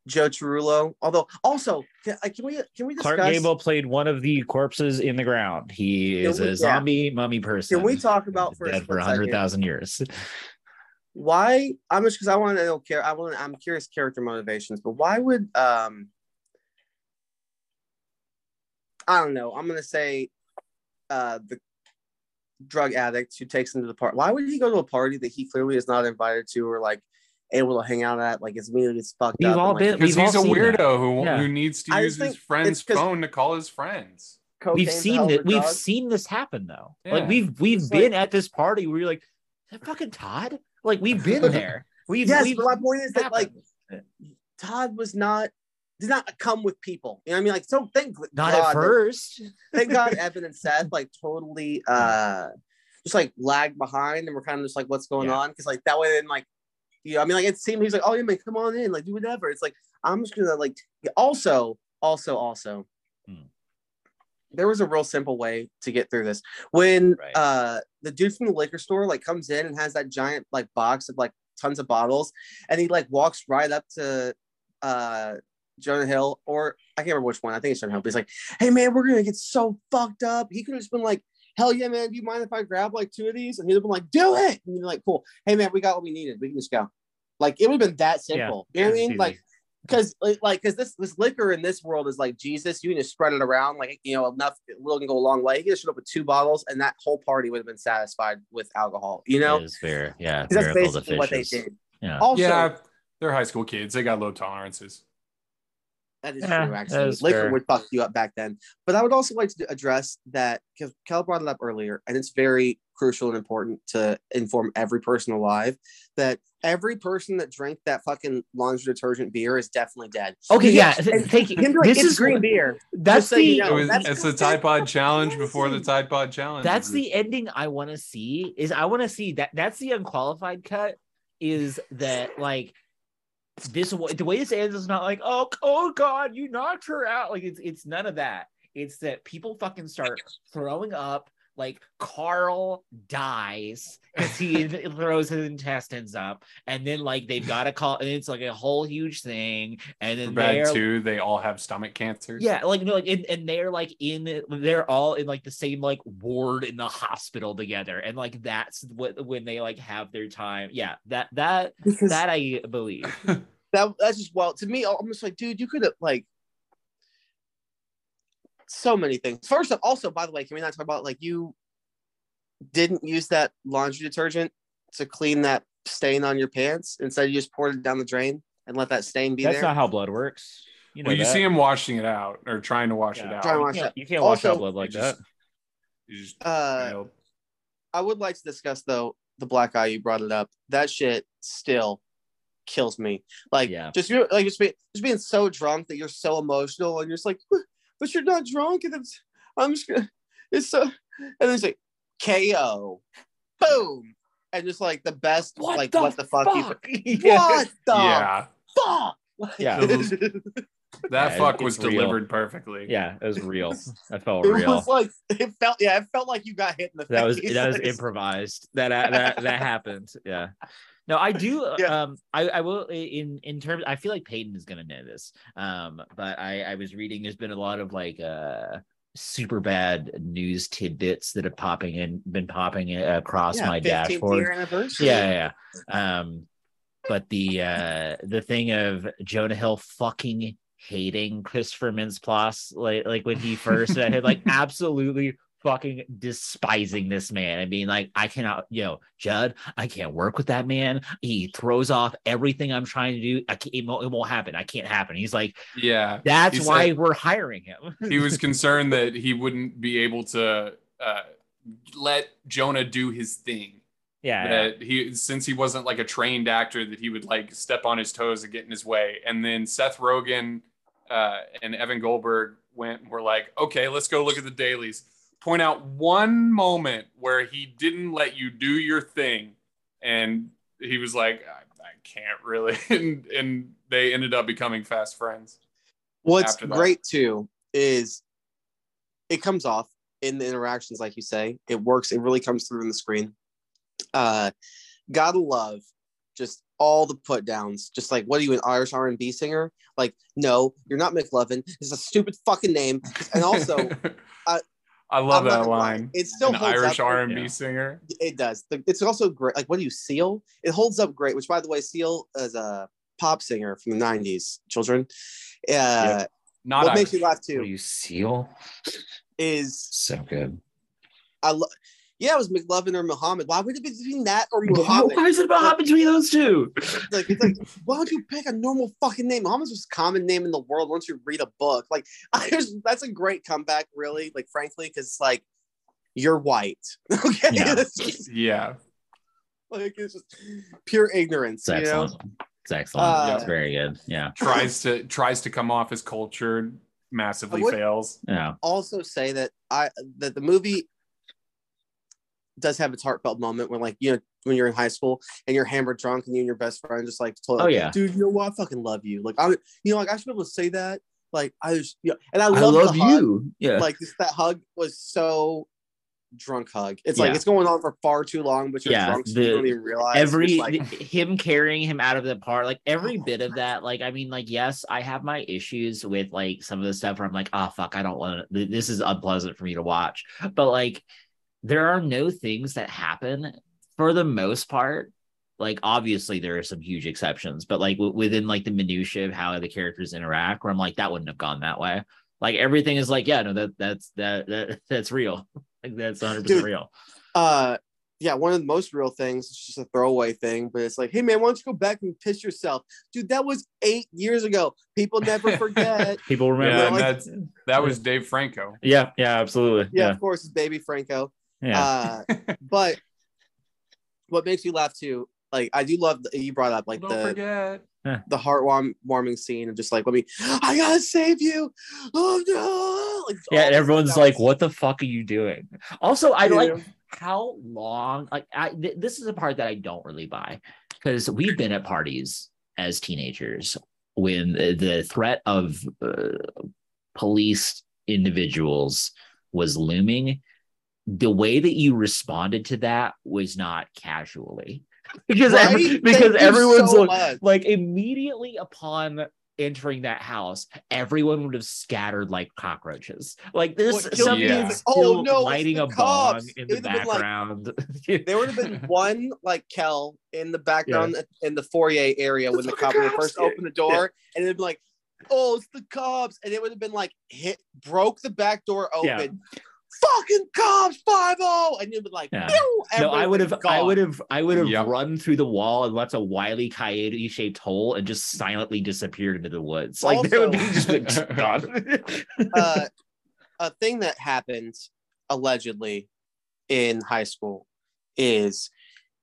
Joe Cerullo? Although, also, can we discuss? Clark Gable played one of the corpses in the ground. He is a zombie mummy person. Can we talk about dead for 100,000 years? Why? I'm just because I want to know. I'm curious character motivations, but why would I don't know. I'm gonna say the drug addict who takes him to the party. Why would he go to a party that he clearly is not invited to, or like able to hang out at? Like it's immediately it's fucked up. Because he's a weirdo who needs to use his friend's phone to call his friends. We've seen it. We've seen this happen though. Yeah. Like we've been at this party where you're like, is that fucking Todd? Like we've been there. But my point is that like Todd did not come with people. You know what I mean? Like, so thank God. Not at first. Thank God Evan and Seth like totally just like lagged behind, and we're kind of just like, what's going on? Because like that way then like, you know, I mean, like it seemed he's like, oh yeah, man, come on in, like do whatever. It's like I'm just gonna like also. There was a real simple way to get through this. When the dude from the liquor store like comes in and has that giant like box of like tons of bottles, and he like walks right up to Jonah Hill, or I can't remember which one. I think it's Jonah Hill. But he's like, "Hey man, we're gonna get so fucked up." He could have just been like, "Hell yeah, man! Do you mind if I grab like two of these?" And he'd have been like, "Do it!" And you're like, "Cool. Hey man, we got what we needed. We can just go." Like it would have been that simple. Yeah, you know what I mean? Like. Because this liquor in this world is like Jesus. You can just spread it around, like, you know, enough. It will go a long way. You can just show up with two bottles, and that whole party would have been satisfied with alcohol. You know, it is fair. Yeah, that's basically what they did. Yeah. Also, yeah, they're high school kids. They got low tolerances. That is true, actually. Lakewood would fuck you up back then. But I would also like to address that, because Kel brought it up earlier, and it's very crucial and important to inform every person alive that every person that drank that fucking laundry detergent beer is definitely dead. Okay, thank you. Like, this is green beer. That's the, you know, it's the Tide Pod Challenge before the Tide Pod Challenge. That's the ending I want to see. That's the unqualified cut. Is that like this? The way this ends is not like oh god, you knocked her out. Like it's none of that. It's that people fucking start throwing up. Like Carl dies because he throws his intestines up, and then like they've got to call, and it's like a whole huge thing. And then Superbad 2, they all have stomach cancer. Yeah, like no, like and they're all in like the same like ward in the hospital together, and like that's what when they like have their time. Yeah, that I believe. That's just wild to me. I'm just like, dude, you could have like. So many things. First off, also, by the way, can we not talk about like you didn't use that laundry detergent to clean that stain on your pants? Instead, you just poured it down the drain and let that stain be there. That's not how blood works. You know, well, you see him washing it out or trying to wash it out. You can't wash out blood like that. I would like to discuss though the black eye. You brought it up. That shit still kills me. Like, just being so drunk that you're so emotional and you're just like. But you're not drunk, and I'm just gonna. It's so, and then it's like KO, boom, and just like the best. What like the what the fuck? You, what the fuck? Yeah, that fuck was delivered perfectly. Yeah, it was real. That felt real. It was like it felt. Yeah, it felt like you got hit in the face. That was improvised. That happened. Yeah. No, I do. Yeah. I will in terms. I feel like Payden is gonna know this. But I was reading. There's been a lot of like super bad news tidbits that have been popping across my dashboard. 15th year anniversary. Yeah. But the thing of Jonah Hill fucking hating Christopher Mintz-Plasse like when he first met him, like absolutely. Fucking despising this man and being like, I cannot, Judd, I can't work with that man. He throws off everything I'm trying to do. It can't happen. He's like, that's why we're hiring him. He was concerned that he wouldn't be able to let Jonah do his thing. Yeah. That he, since he wasn't like a trained actor, that he would like step on his toes and get in his way. And then Seth Rogen and Evan Goldberg were like, okay, let's go look at the dailies. Point out one moment where he didn't let you do your thing, and he was like, I can't really. And they ended up becoming fast friends. What's great too is it comes off in the interactions, like you say, it works. It really comes through on the screen. Gotta love just all the put downs. Just like, what are you, an Irish R&B singer? Like, no, you're not McLovin. It's a stupid fucking name. And also, I love that line. It still an holds Irish up. R&B singer. It does. It's also great. Like, what do you, Seal? It holds up great, which, by the way, Seal is a pop singer from the 90s, children. Not what makes you laugh, too. What do you, Seal? Is so good. It was McLovin or Muhammad. Why would it be between that or Muhammad? Why is it Muhammad between those two? It's like, why don't you pick a normal fucking name? Muhammad's most common name in the world once you read a book. Like, that's a great comeback, really. Like, frankly, because it's like, you're white. Okay? Yeah. Like, it's just pure ignorance, it's excellent. It's excellent. It's very good. Yeah. Tries to come off as cultured, massively fails. Yeah. Also say that that the movie... does have its heartfelt moment when when you're in high school and you're hammered drunk and you and your best friend just like told dude, I fucking love you. Like I should be able to say that. Like I love you. Hug. Yeah. Like that hug was so drunk hug. It's like it's going on for far too long, but you're drunk so you don't even realize. Him carrying him out of the park, like every bit of that, like I mean, like yes, I have my issues with like some of the stuff where I'm like, oh fuck, I don't want to, this is unpleasant for me to watch. But like there are no things that happen for the most part. Like, obviously, there are some huge exceptions, but like within like the minutiae of how the characters interact, where I'm like, that wouldn't have gone that way. Like, everything is like, that's real. Like, that's 100% real. yeah, one of the most real things. It's just a throwaway thing, but it's like, hey man, why don't you go back and piss yourself, dude? That was 8 years ago. People never forget. People remember. Yeah, that was Dave Franco. Yeah, yeah, absolutely. Yeah, yeah. Of course, it's Baby Franco. Yeah, but what makes me laugh too, like I do love you brought up like the heartwarming scene of just like, let me, I gotta save you. Oh no! Like, yeah, and everyone's like, what the fuck are you doing? Also, I like how long. Like, this is a part that I don't really buy, because we've been at parties as teenagers when the threat of police individuals was looming. The way that you responded to that was not casually, because everyone's like immediately upon entering that house, everyone would have scattered like cockroaches. Like this, somebody's lighting a bomb in the background. Like, there would have been one like Kel in the background in the foyer area when the cop would first open the door, and it'd be like, "Oh, it's the cops!" And it would have been like broke the back door open. Yeah. Fucking cops, 5-0, and you'd be like, no, I would have run through the wall and left a Wile E. Coyote shaped hole and just silently disappeared into the woods. Like, there would be just like, God. A thing that happened allegedly in high school is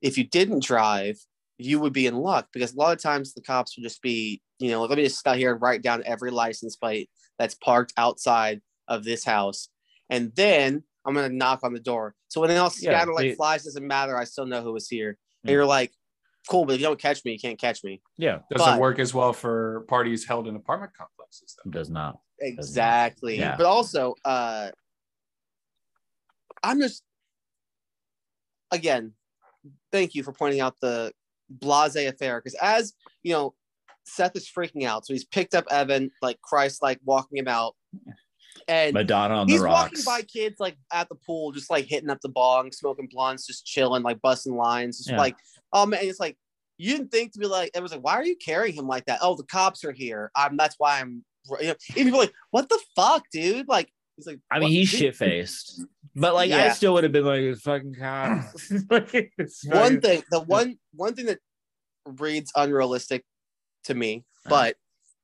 if you didn't drive, you would be in luck, because a lot of times the cops would just be, you know, like, let me just sit here and write down every license plate that's parked outside of this house. And then I'm going to knock on the door. So when they all scatter like flies, doesn't matter. I still know who was here. And you're like, cool, but if you don't catch me, you can't catch me. Yeah. Doesn't work as well for parties held in apartment complexes, though. Does not. Exactly. Does not. Yeah. But also, I'm just, again, thank you for pointing out the blasé affair. Because as, you know, Seth is freaking out. So he's picked up Evan, like Christ, like walking him out. Yeah. And Madonna on the rocks. He's walking by kids like at the pool, just like hitting up the bong, smoking blunts, just chilling, like busting lines, just like, oh man, it's like, you didn't think to be like, it was like, why are you carrying him like that? Oh, the cops are here. That's why I'm, you know, and people like, what the fuck, dude? Like, he's like, I mean, he's shit faced, but like, I still would have been like, it's fucking cops. Like, one thing that reads unrealistic to me, but.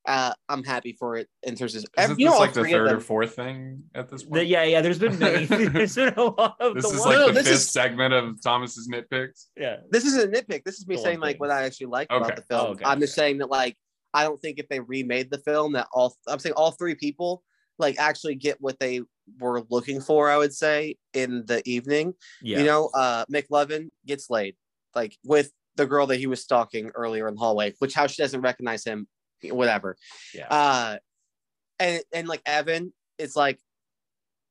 I'm happy for it in terms of like the third or fourth thing at this point. Yeah. There's been many. There's been a lot of. This is like the fifth segment of Thomas's nitpicks. Yeah, this isn't a nitpick. This is me saying like what I actually like about the film. Okay, I'm just saying that like I don't think if they remade the film that I'm saying all three people like actually get what they were looking for. I would say in the evening, you know, McLovin gets laid like with the girl that he was stalking earlier in the hallway, which how she doesn't recognize him. Whatever. Yeah. And like Evan is like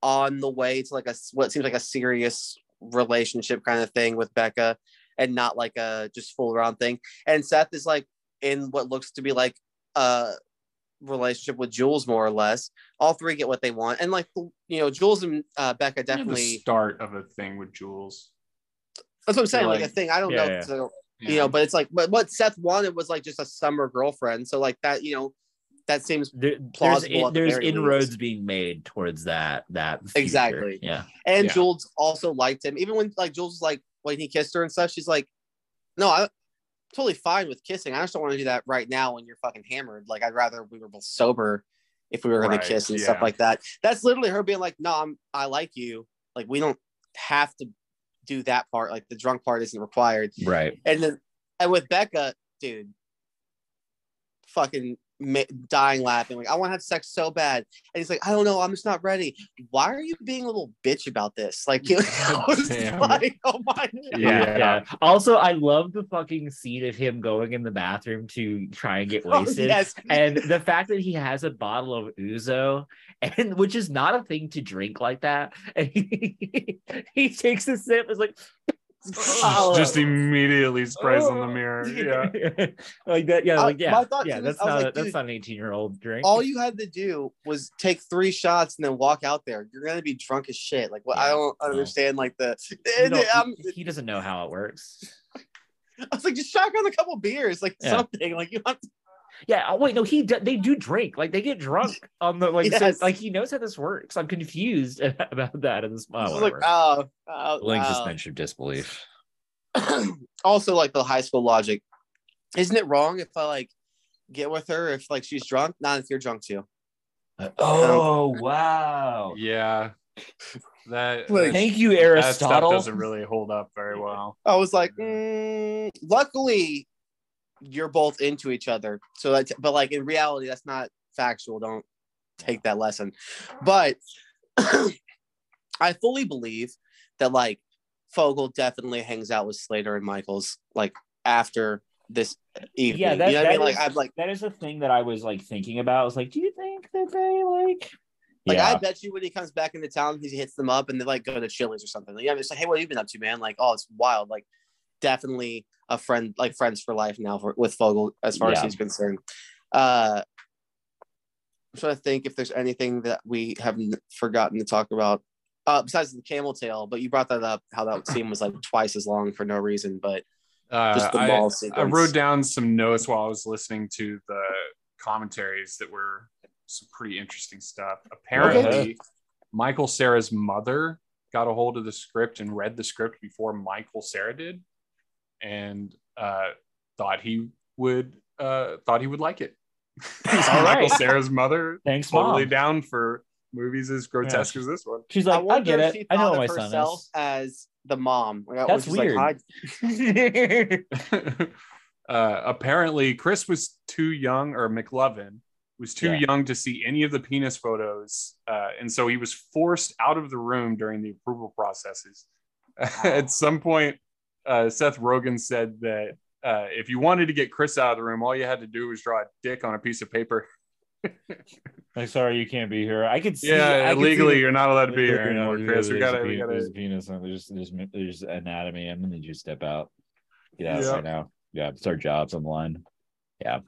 on the way to like what seems like a serious relationship kind of thing with Becca, and not like a just fool around thing. And Seth is like in what looks to be like a relationship with Jules, more or less. All three get what they want. And like, you know, Jules and Becca definitely the start of a thing with Jules. That's what I'm saying. Like a thing. I don't know. Yeah. So, you know, but it's like, but what Seth wanted was like just a summer girlfriend. So like that, you know, that seems plausible. There's inroads being made towards that. Future. Exactly. Yeah. And Jules also liked him. Even when like Jules was like, when he kissed her and stuff, she's like, no, I'm totally fine with kissing. I just don't want to do that right now when you're fucking hammered. Like, I'd rather we were both sober if we were going to kiss and stuff like that. That's literally her being like, no, I like you. Like, we don't have to do that part, like the drunk part isn't required, right? And with Becca, dude, fucking dying laughing, like I want to have sex so bad, and he's like, I don't know, I'm just not ready. Why are you being a little bitch about this? Like, you know, like, oh my god. Yeah. Also, I love the fucking scene of him going in the bathroom to try and get wasted, and the fact that he has a bottle of ouzo, and which is not a thing to drink like that. And he takes a sip, is like. Just immediately sprays on the mirror. Yeah. Like that. Yeah. Like, yeah. That's not an 18-year-old drink. All you had to do was take 3 shots and then walk out there. You're going to be drunk as shit. Like, well, I don't understand. Like, he doesn't know how it works. I was like, just shotgun a couple beers, like something. Like, you have to. Yeah. Oh, wait. No, they do drink. Like, they get drunk on the like. Yes. So, like, he knows how this works. I'm confused about that. In this, blank suspension of disbelief. also like the high school logic. Isn't it wrong if I like get with her if like she's drunk? Not if you're drunk too. Oh wow! Yeah, that. Like, thank you, Aristotle. That doesn't really hold up very well. I was like, luckily, you're both into each other. So that's, but like in reality, that's not factual. Don't take that lesson. But I fully believe that like Fogel definitely hangs out with Slater and Michaels like after this evening. Yeah, that, you know that I mean? Like, I'm like, that is a thing that I was like thinking about. I was like, do you think that they like yeah. I bet you when he comes back into town, he hits them up and they like go to Chili's or something. Like, yeah, it's like, hey, what have you been up to, man? Like, oh, it's wild. Like, definitely a friend, like friends for life now for, with Fogel as far as he's concerned. I'm trying to think if there's anything that we haven't forgotten to talk about besides the camel tail. But you brought that up, how that scene was like twice as long for no reason, but. I wrote down some notes while I was listening to the commentaries that were some pretty interesting stuff. Apparently, Michael Cera's mother got a hold of the script and read the script before Michael Cera did, and thought he would like it. Michael Cera's mother, thanks, totally Mom. Down for movies as grotesque as this one. She's like, I get it. I know what my son is. As the mom. That's weird. Like, apparently, Chris was too young, or McLovin was too young to see any of the penis photos. And so he was forced out of the room during the approval processes. Wow. At some point, Seth Rogen said that if you wanted to get Chris out of the room, all you had to do was draw a dick on a piece of paper. Like, sorry, you can't be here. I could see. Yeah, illegally, you're not allowed to be here anymore, Chris. We gotta. There's a penis. There's anatomy. I'm gonna need you to step out. Get out right now. Yeah, it's our jobs on the line. Yeah.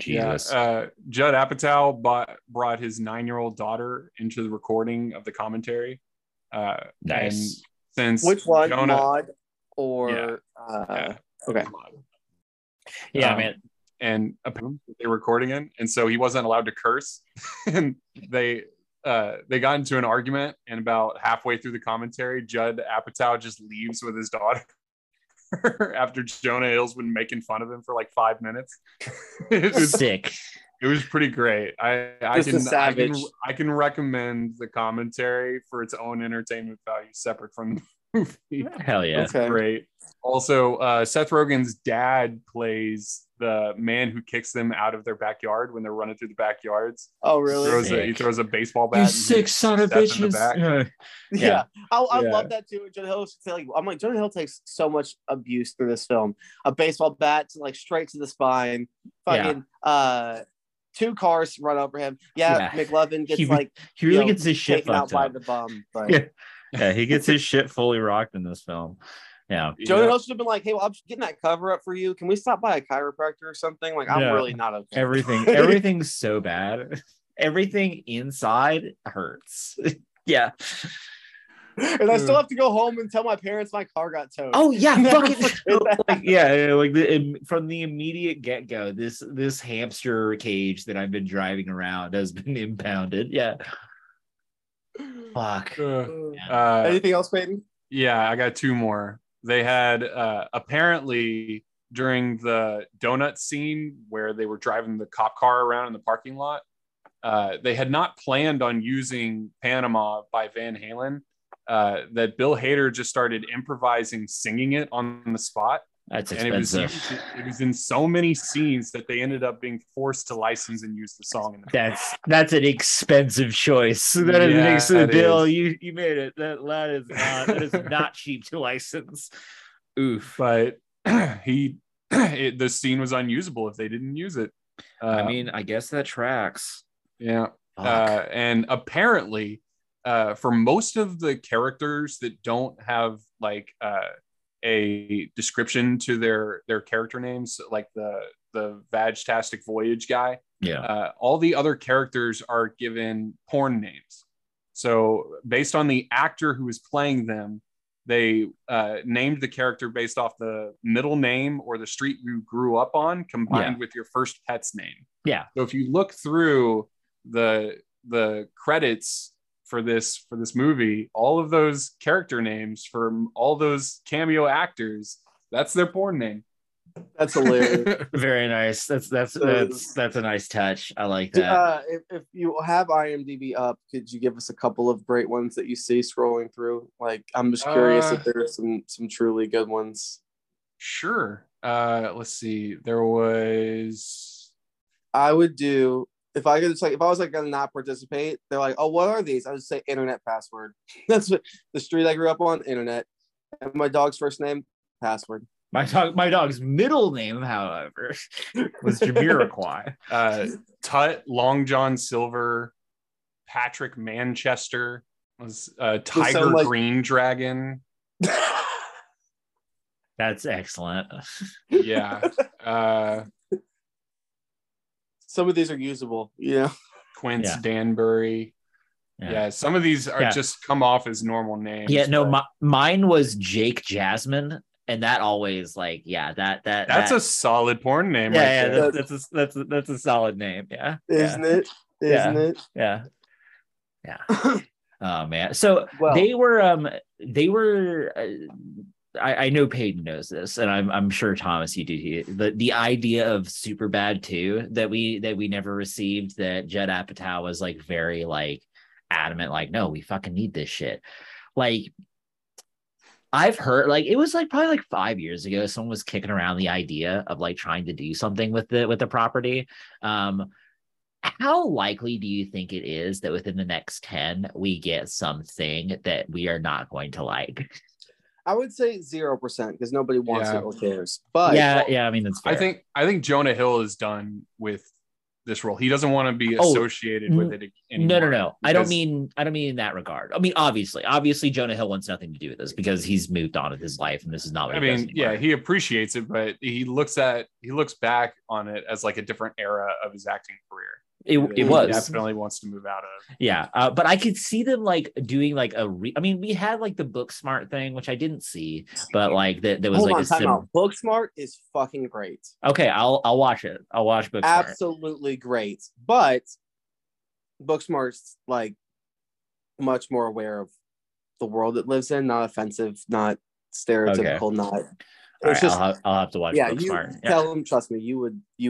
Jesus. Yeah. Judd Apatow brought his 9-year-old daughter into the recording of the commentary. Nice. Since which one, Jonah, Maude or? Okay. Yeah, man. And they were recording it, and so he wasn't allowed to curse. And they got into an argument, and about halfway through the commentary, Judd Apatow just leaves with his daughter after Jonah Hill's been making fun of him for like 5 minutes. It was sick. It was pretty great. I can recommend the commentary for its own entertainment value, separate from the movie. Hell yeah, it's great. Also, Seth Rogen's dad plays the man who kicks them out of their backyard when they're running through the backyards. Oh, really? He throws a baseball bat. You sick son of bitches. I love that too. Jonah Hill should say, like, I'm like, Jonah Hill takes so much abuse through this film. A baseball bat, like straight to the spine. Fucking two cars run over him. Yeah. McLovin gets he really gets his shit taken out by the bum. But. Yeah, he gets his shit fully rocked in this film. Yeah, Jonah Hill should have been like, "Hey, well, I'm getting that cover up for you. Can we stop by a chiropractor or something? Like, I'm really not okay." Everything's so bad. Everything inside hurts. Yeah, and I still have to go home and tell my parents my car got towed. Oh yeah, from the immediate get go, this hamster cage that I've been driving around has been impounded. Yeah, fuck. Anything else, Payden? Yeah, I got two more. They had apparently during the donut scene where they were driving the cop car around in the parking lot, they had not planned on using Panama by Van Halen, that Bill Hader just started improvising, singing it on the spot. That's expensive. It was in so many scenes that they ended up being forced to license and use the song. That's an expensive choice. That is an expensive bill. You made it. That is not cheap to license. Oof. But the scene was unusable if they didn't use it. I mean, I guess that tracks. Yeah. And apparently, for most of the characters that don't have like a description to their character names, like the Vag-tastic Voyage guy. Yeah. All the other characters are given porn names. So based on the actor who was playing them, they named the character based off the middle name or the street you grew up on, combined with your first pet's name. Yeah. So if you look through the credits for this movie, all of those character names from all those cameo actors, that's their porn name. That's hilarious. Very nice. That's a nice touch. I like that. If you have IMDb up, could you give us a couple of great ones that you see scrolling through? Like, I'm just curious if there are some truly good ones. Sure. Let's see. There was. I would do if I was like gonna not participate. They're like, oh, what are these? I would say internet password. That's what the street I grew up on. Internet. And my dog's first name, password. My dog's middle name, however, was Jamiroquai. Tut, Long John Silver, Patrick Manchester, was Tiger Green Dragon. That's excellent. Yeah. Some of these are usable, yeah. Quince Danbury. Yeah, some of these are just come off as normal names. Yeah, no, mine was Jake Jasmine. And that always that's a solid porn name. Yeah, right there. That's a solid name. Yeah, isn't it? Isn't it? Yeah. Oh man. So I know Payden knows this, and I'm sure Thomas, you do too. The idea of Superbad 2 that we never received, that Judd Apatow was like very like adamant, like, no, we fucking need this shit, like. I've heard like it was like probably like 5 years ago someone was kicking around the idea of like trying to do something with the property. How likely do you think it is that within the next 10 we get something that we are not going to like? I would say 0% because nobody wants it or cares. But I mean that's fair. I think Jonah Hill is done with this role. He doesn't want to be associated with it anymore. No. I don't mean in that regard. I mean, obviously Jonah Hill wants nothing to do with this because he's moved on with his life and this is not what I mean, yeah, he appreciates it, but he looks back on it as like a different era of his acting career. He definitely wants to move out of. Yeah, but I could see them like doing like we had like the Booksmart thing, which I didn't see, but like that was Booksmart is fucking great. Okay, I'll watch it. I'll watch Booksmart. Absolutely great, but Booksmart's like much more aware of the world it lives in. Not offensive, not stereotypical, not. All right, just, I'll have to watch Booksmart. Tell him, trust me, you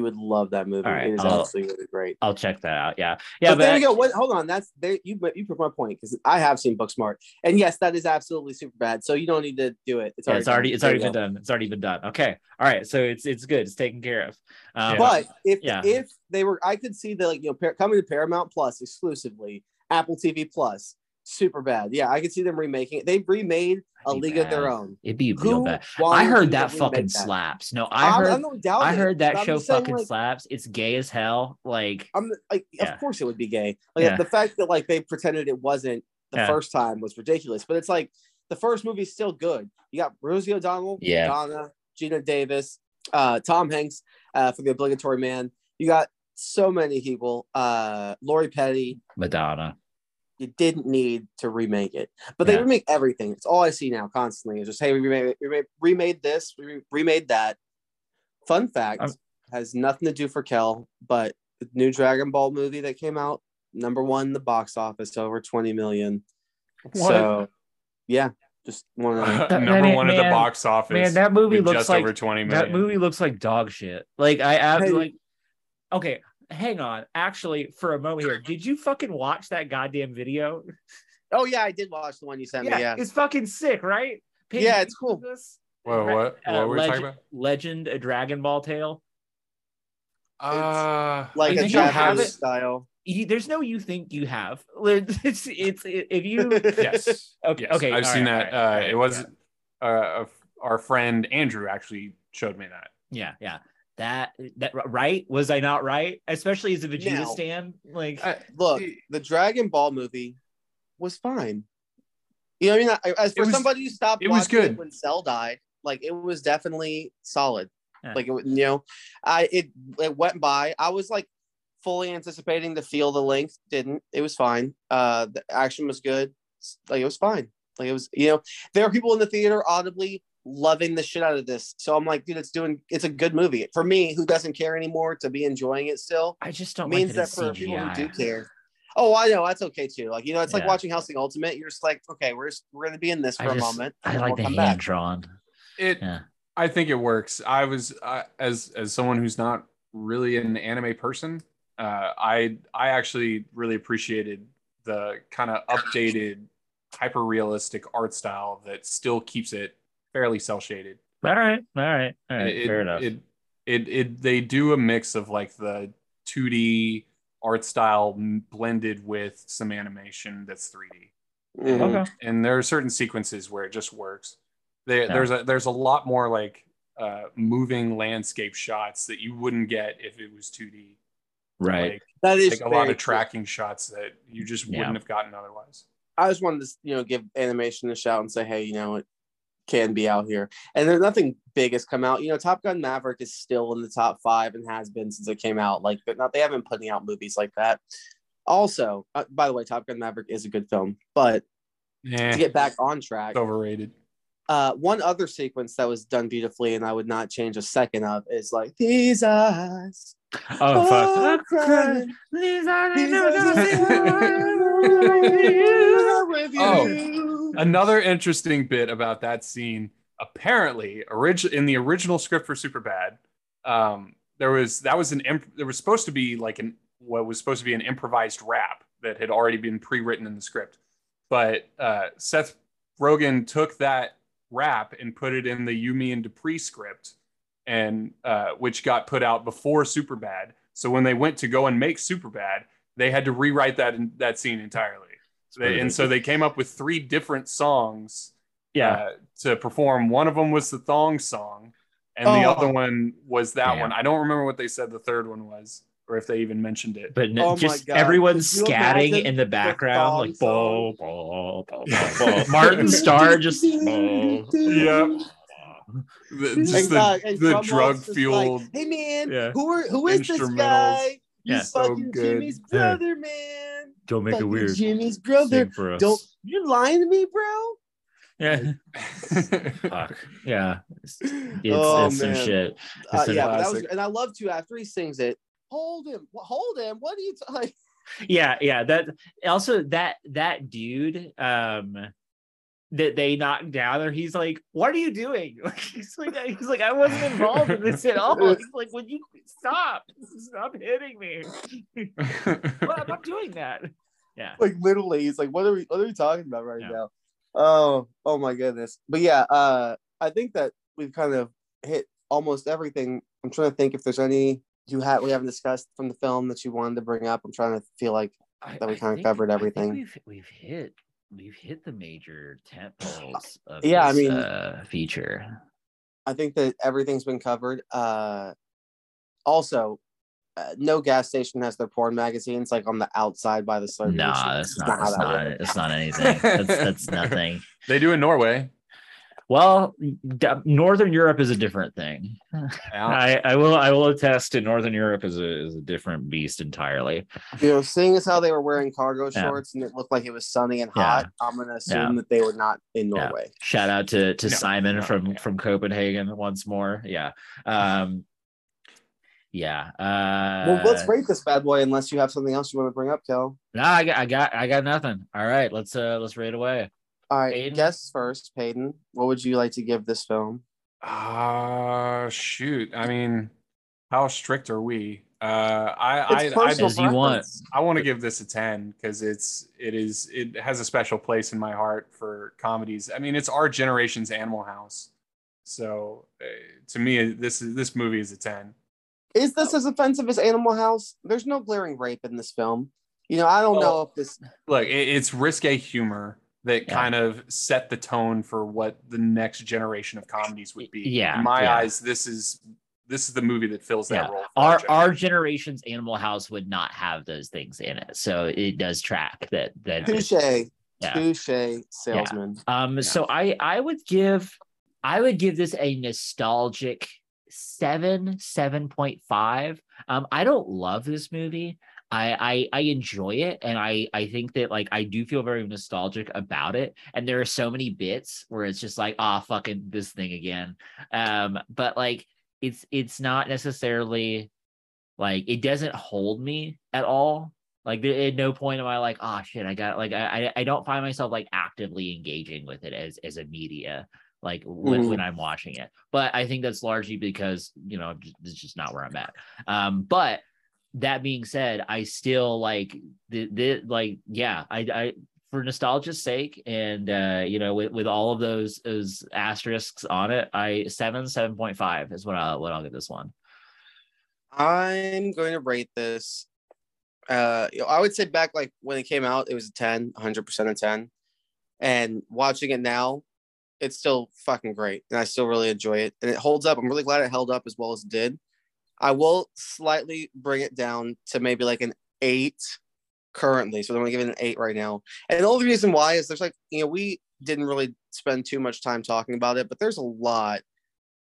would love that movie. Right, it is absolutely really great. I'll check that out. Yeah. But there you go. Hold on, that's there. You put my point because I have seen Booksmart, and yes, that is absolutely super bad. So you don't need to do it. It's already been done. It's already been done. Okay. All right. So it's good. It's taken care of. But if they were, I could see that coming to Paramount Plus exclusively, Apple TV Plus. Super bad. Yeah, I could see them remaking it. They've remade A League of Their Own. It'd be real bad. I heard that fucking slaps. No, I heard that show fucking slaps. It's gay as hell. Like, of course it would be gay. Like the fact that like they pretended it wasn't the first time was ridiculous. But it's like the first movie is still good. You got Rosie O'Donnell, Madonna, Gina Davis, Tom Hanks for The Obligatory Man. You got so many people. Lori Petty, Madonna. You didn't need to remake it, but they remake everything. It's all I see now constantly is just, hey, we remade this, we remade that. Fun fact, has nothing to do for Kel, but the new Dragon Ball movie that came out, #1 in the box office, over 20 million. What? So, yeah, just one of #1 at the box office. Man, that movie looks just like over 20 million. That movie looks like dog shit. Like okay. Hang on, actually, for a moment here, did you fucking watch that goddamn video? Oh yeah, I did watch the one you sent me. Yeah, it's fucking sick, right? Pink, yeah, it's cool. Whoa, what were we talking about? Legend, a Dragon Ball tale. It's like a Japanese style. There's no, you think you have? It's if you. Yes. Okay. I've seen that. It was our friend Andrew actually showed me that. Yeah. That right? Was I not right? Especially as a Vegeta stan. Like, look, the Dragon Ball movie was fine. You know what I mean? As for somebody who stopped watching it when Cell died, like it was definitely solid. Yeah. Like it went by. I was like fully anticipating to feel the length. Didn't. It was fine. The action was good. Like it was fine. Like it was. You know, there are people in the theater audibly loving the shit out of this, so I'm like, dude, it's a good movie for me, who doesn't care anymore, to be enjoying it still. I just don't means like that for people who do care. Oh, I know. That's okay too. Like, you know, it's like watching Hellsing Ultimate. You're just like, okay, we're going to be in this for a moment. I like the hand drawn. I think it works. I was as someone who's not really an anime person, I actually really appreciated the kind of updated hyper realistic art style that still keeps it fairly cel shaded. All right. Fair enough. They do a mix of like the 2D art style blended with some animation that's 3D. Okay. And there are certain sequences where it just works. There's a lot more like moving landscape shots that you wouldn't get if it was 2D. Right. Like, that is like a lot of tracking shots that you just wouldn't have gotten otherwise. I just wanted to, you know, give animation a shout and say, hey, you know, it can be out here. And there's nothing big has come out. You know, Top Gun Maverick is still in the top 5 and has been since it came out. Like, but not they haven't been putting out movies like that. Also, by the way, Top Gun Maverick is a good film, but to get back on track, overrated. One other sequence that was done beautifully, and I would not change a second of, is like these eyes. Oh, fuck! These eyes never gonna see you. Oh, another interesting bit about that scene. Apparently, in the original script for Superbad, there was supposed to be an improvised rap that had already been pre-written in the script, but Seth Rogen took that rap and put it in the You, Me, and Dupree script, and which got put out before Superbad. So when they went to go and make Superbad, they had to rewrite that scene entirely. So they came up with 3 different songs to perform. One of them was the thong song, and the other one was that one. I don't remember what they said the third one was, or if they even mentioned it. But just everyone's scatting in the background, like bo, bo, bo, bo, bo. Martin Starr just bo. Yeah. The drug fueled. Like, hey man, who is this guy? You fucking so Jimmy's brother, man. Don't make fucking it weird. Jimmy's brother. For us. Don't you're lying to me, bro? Yeah. Fuck. Yeah. It's some shit. I love to after he sings it. Hold him. What do you like? Yeah. That also that dude that they knocked down there, he's like, what are you doing? Like, he's like, I wasn't involved in this at all. He's like, would you stop hitting me? Well, I'm not doing that. Yeah. Like literally, he's like, what are we talking about now? Oh my goodness. But yeah, I think that we've kind of hit almost everything. I'm trying to think if there's any we haven't discussed from the film that you wanted to bring up. I'm trying to feel like that we kind of covered everything. We've hit the major tentpoles of this feature. I think that everything's been covered. Also, no gas station has their porn magazines like on the outside by the slurpee. No, that's not anything. That's nothing. They do in Norway. Well, Northern Europe is a different thing. I will attest to Northern Europe is a different beast entirely. You know, seeing as how they were wearing cargo shorts and it looked like it was sunny and hot, I'm going to assume that they were not in Norway. Shout out to Simon from Copenhagen once more. Yeah. Well, let's rate this bad boy unless you have something else you want to bring up, Kel. No, I got nothing. All right, let's rate away. All right, Payden? Guess first, Payden. What would you like to give this film? Shoot. I mean, how strict are we? I want to give this a 10 because it has a special place in my heart for comedies. I mean, it's our generation's Animal House, so to me, this movie is a 10. Is this as offensive as Animal House? There's no glaring rape in this film. You know, I don't know if this. Look, it's risque humor that kind of set the tone for what the next generation of comedies would be. Yeah, in my eyes, this is the movie that fills that role. Our generation's Animal House would not have those things in it, so it does track that. Touche, salesman. So I would give this a nostalgic 7.5. I don't love this movie. I enjoy it, and I think that like I do feel very nostalgic about it, and there are so many bits where it's just like fucking this thing again, but like it's not necessarily like it doesn't hold me at all. Like, at no point am I like, oh shit, I got, like, I don't find myself like actively engaging with it as a media, like when I'm watching it. But I think that's largely because, you know, it's just not where I'm at. But that being said, I still like the like, yeah, I for nostalgia's sake, and you know, with all of those asterisks on it, 7.5 is what I'll give this one. I'm going to rate this. You know, I would say back like when it came out, it was a 10, 100% a 10. And watching it now, it's still fucking great, and I still really enjoy it, and it holds up. I'm really glad it held up as well as it did. I will slightly bring it down to maybe like an 8 currently, so I'm gonna give it an 8 right now. And the only reason why is there's like, you know, we didn't really spend too much time talking about it, but there's a lot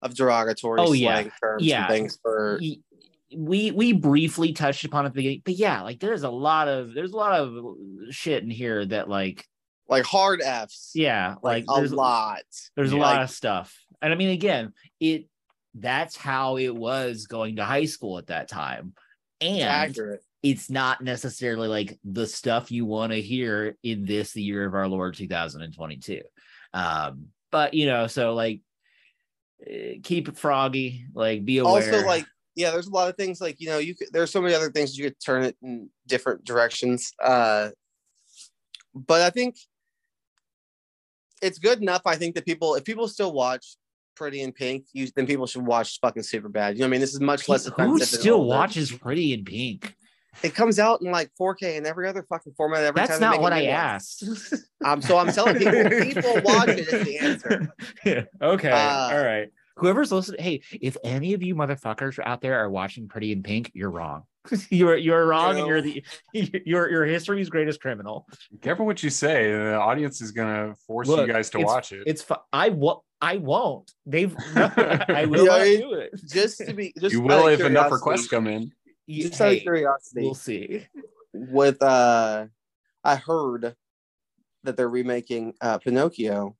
of derogatory slang terms and things for. We briefly touched upon it at the beginning, but yeah, like there's a lot of shit in here that like hard F's. Yeah, like a lot. There's a lot of stuff, and I mean, again, that's how it was going to high school at that time, and accurate. It's not necessarily like the stuff you want to hear in this, the year of our Lord 2022. But you know, so like, keep it froggy. Like, be aware. Also, like. Yeah, there's a lot of things like, you know, there's so many other things that you could turn it in different directions. But I think it's good enough. I think that if people still watch Pretty in Pink, then people should watch fucking Superbad. You know what I mean? This is much less offensive. Who still watches Pretty in Pink? It comes out in like 4K and every other fucking format. That's not what I asked. So I'm telling people watch it is the answer. Yeah. Okay. All right. Whoever's listening, hey, if any of you motherfuckers out there are watching Pretty in Pink, you're wrong. You're wrong, and you're your history's greatest criminal. Careful what you say. The audience is gonna force you guys to watch it. It's I won't. I will not do it. Just to be. Just you will if enough requests come in. Just out of curiosity, we'll see. With I heard that they're remaking Pinocchio.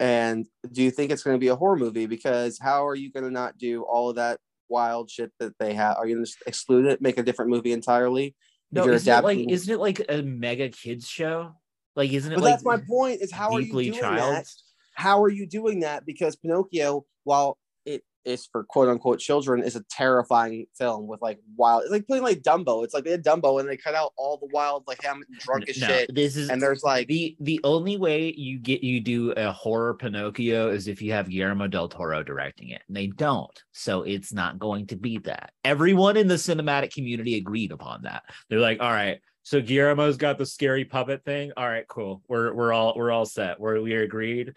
And do you think it's going to be a horror movie? Because how are you going to not do all of that wild shit that they have? Are you going to exclude it, make a different movie entirely? No, isn't it like a mega kids show? Like, isn't it? But like, that's my point. Is how are you doing that? How are you doing that? Because Pinocchio, while it is for quote unquote children, is a terrifying film with like wild. It's like playing like Dumbo. It's like they had Dumbo and they cut out all the wild, like him drunk as shit. This is, and there's like the only way you do a horror Pinocchio is if you have Guillermo del Toro directing it, and they don't, so it's not going to be that. Everyone in the cinematic community agreed upon that. They're like, all right, so Guillermo's got the scary puppet thing. All right, cool. We're all set. We agreed.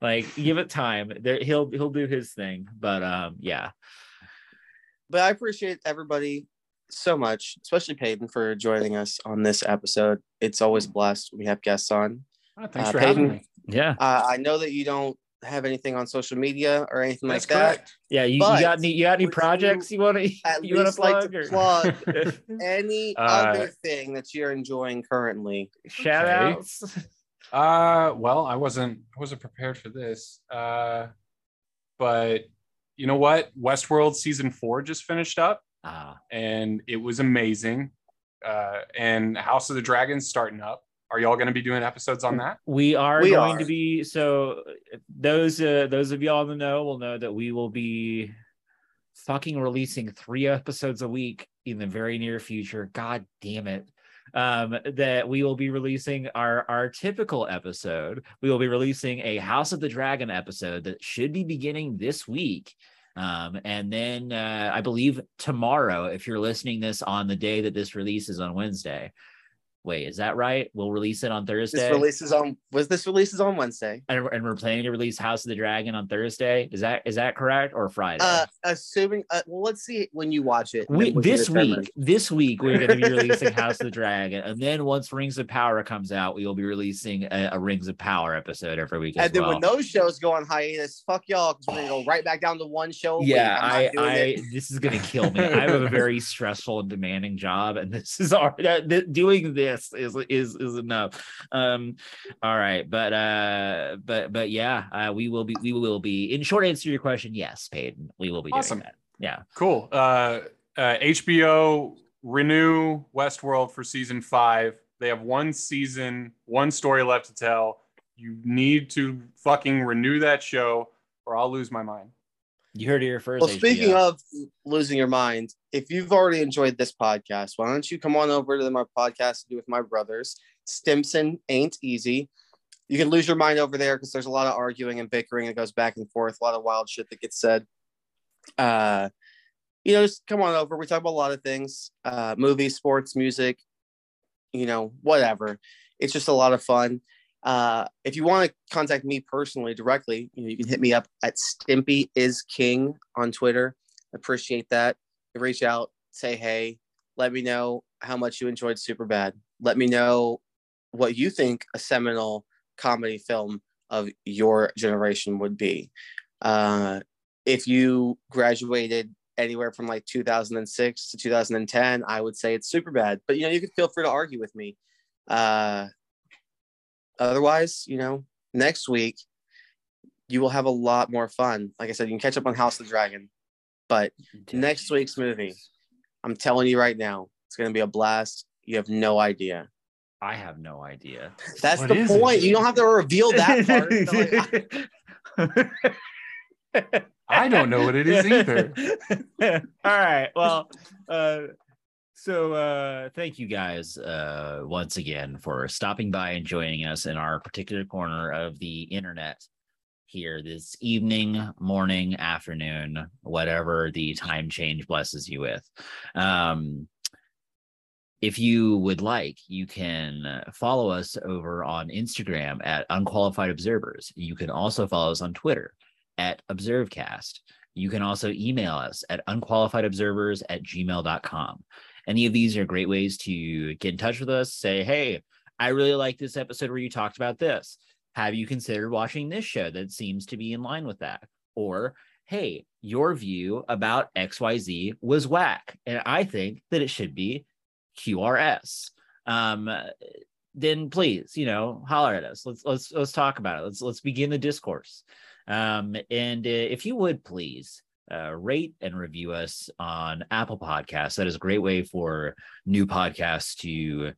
Like, give it time. He'll do his thing, but yeah. But I appreciate everybody so much, especially Payden for joining us on this episode. It's always a blast when we have guests on. Oh, thanks for having me. Yeah, I know that you don't have anything on social media or anything That's like correct. That. Yeah, you got any projects you want to plug? Like to plug any other thing that you're enjoying currently? Shout outs. Well, I wasn't prepared for this. But you know what? Westworld season 4 just finished up. And it was amazing. And House of the Dragon starting up. Are y'all going to be doing episodes on that? We are going to be. So those of y'all in the know will know that we will be fucking releasing 3 episodes a week in the very near future. God damn it. That we will be releasing our typical episode. We will be releasing a House of the Dragon episode that should be beginning this week. And then I believe tomorrow, if you're listening this on the day that this releases on Wednesday. Wait, is that right? We'll release it on Thursday. This releases on Wednesday. And we're planning to release House of the Dragon on Thursday. Is that correct, or Friday? Assuming well, let's see when you watch it. This week we're going to be releasing House of the Dragon, and then once Rings of Power comes out, we will be releasing a Rings of Power episode every week. And then when those shows go on hiatus, fuck y'all, because we're going to go right back down to one show. Yeah, I this is going to kill me. I have a very stressful and demanding job, and this is doing this. Yes, is enough. All right, but yeah, we will be in short answer to your question, yes, Payden, we will be doing that. Yeah, cool. HBO renew Westworld for season 5. They have one season, one story left to tell. You need to fucking renew that show or I'll lose my mind. You heard it here first. Well, speaking of losing your mind, if you've already enjoyed this podcast, why don't you come on over to my podcast to do with my brothers? Stimson Ain't Easy. You can lose your mind over there because there's a lot of arguing and bickering that goes back and forth, a lot of wild shit that gets said. You know, just come on over. We talk about a lot of things, movies, sports, music, you know, whatever. It's just a lot of fun. If you want to contact me personally directly, you know, you can hit me up at Stimpy Is King on Twitter. Appreciate that. Reach out, say hey, let me know how much you enjoyed Superbad. Let me know what you think a seminal comedy film of your generation would be. If you graduated anywhere from like 2006 to 2010, I would say it's Superbad. But, you know, you can feel free to argue with me. Otherwise, you know, next week you will have a lot more fun. Like I said, you can catch up on House of the Dragon. But next week's movie, I'm telling you right now, it's going to be a blast. You have no idea. I have no idea. That's the point. You don't have to reveal that part. I don't know what it is either. All right. Well, so thank you guys once again for stopping by and joining us in our particular corner of the internet here this evening, morning, afternoon, whatever the time change blesses you with. If you would like, you can follow us over on Instagram at Unqualified Observers. You can also follow us on Twitter at ObserveCast. You can also email us at unqualifiedobservers@gmail.com. Any of these are great ways to get in touch with us. Say, hey, I really like this episode where you talked about this. Have you considered watching this show that seems to be in line with that? Or, hey, your view about XYZ was whack, and I think that it should be QRS. Then please, you know, holler at us. Let's talk about it. Let's begin the discourse. And if you would please rate and review us on Apple Podcasts. That is a great way for new podcasts to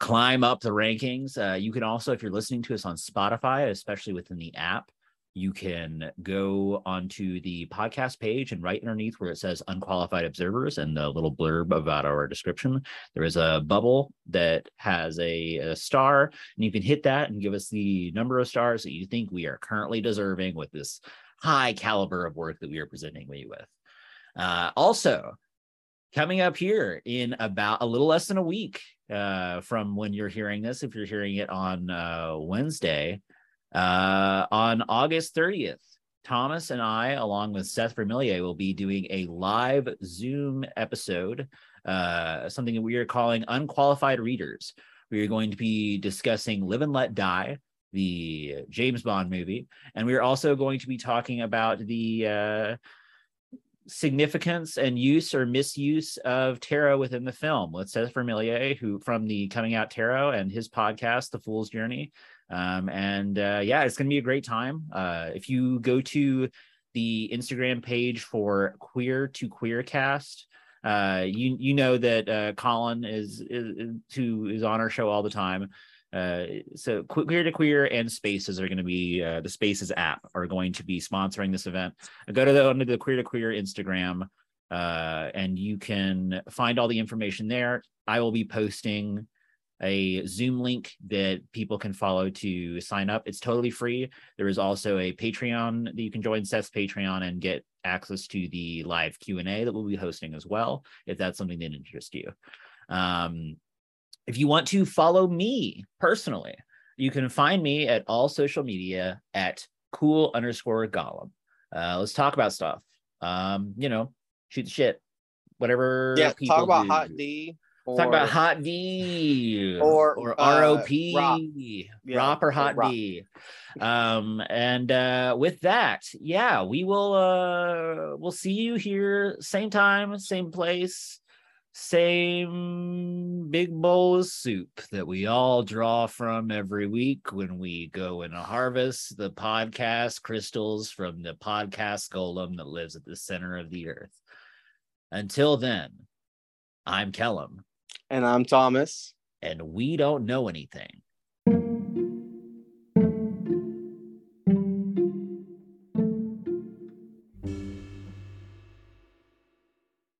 climb up the rankings. You can also, if you're listening to us on Spotify, especially within the app, you can go onto the podcast page and right underneath where it says Unqualified Observers and the little blurb about our description, there is a bubble that has a star, and you can hit that and give us the number of stars that you think we are currently deserving with this high caliber of work that we are presenting you with. Also, coming up here in about a little less than a week from when you're hearing this, if you're hearing it on Wednesday, on August 30th, Thomas and I, along with Seth Vermillier, will be doing a live Zoom episode, something that we are calling Unqualified Readers. We are going to be discussing Live and Let Die, the James Bond movie, and we are also going to be talking about the significance and use or misuse of tarot within the film with Seth Vermillier, who from the Coming Out Tarot and his podcast, The Fool's Journey. Yeah, it's going to be a great time. If you go to the Instagram page for Queer to Queercast, you know that Colin is who is on our show all the time. So Queer to Queer and Spaces are going to be the Spaces app are going to be sponsoring this event. Go to the Queer to Queer Instagram, and you can find all the information there. I will be posting a Zoom link that people can follow to sign up. It's totally free. There is also a Patreon that you can join, Seth's Patreon, and get access to the live Q&A that we'll be hosting as well, if that's something that interests you. If you want to follow me personally, you can find me at all social media at cool_Gollum. Let's talk about stuff. You know, shoot the shit, whatever. Yeah, people talk about Hot D. Talk about Hot D or ROP, ROP or Hot D. With that, yeah, we will we'll see you here same time, same place, same big bowl of soup that we all draw from every week when we go and harvest the podcast crystals from the podcast golem that lives at the center of the earth. Until then, I'm Kelham. And I'm Thomas. And we don't know anything.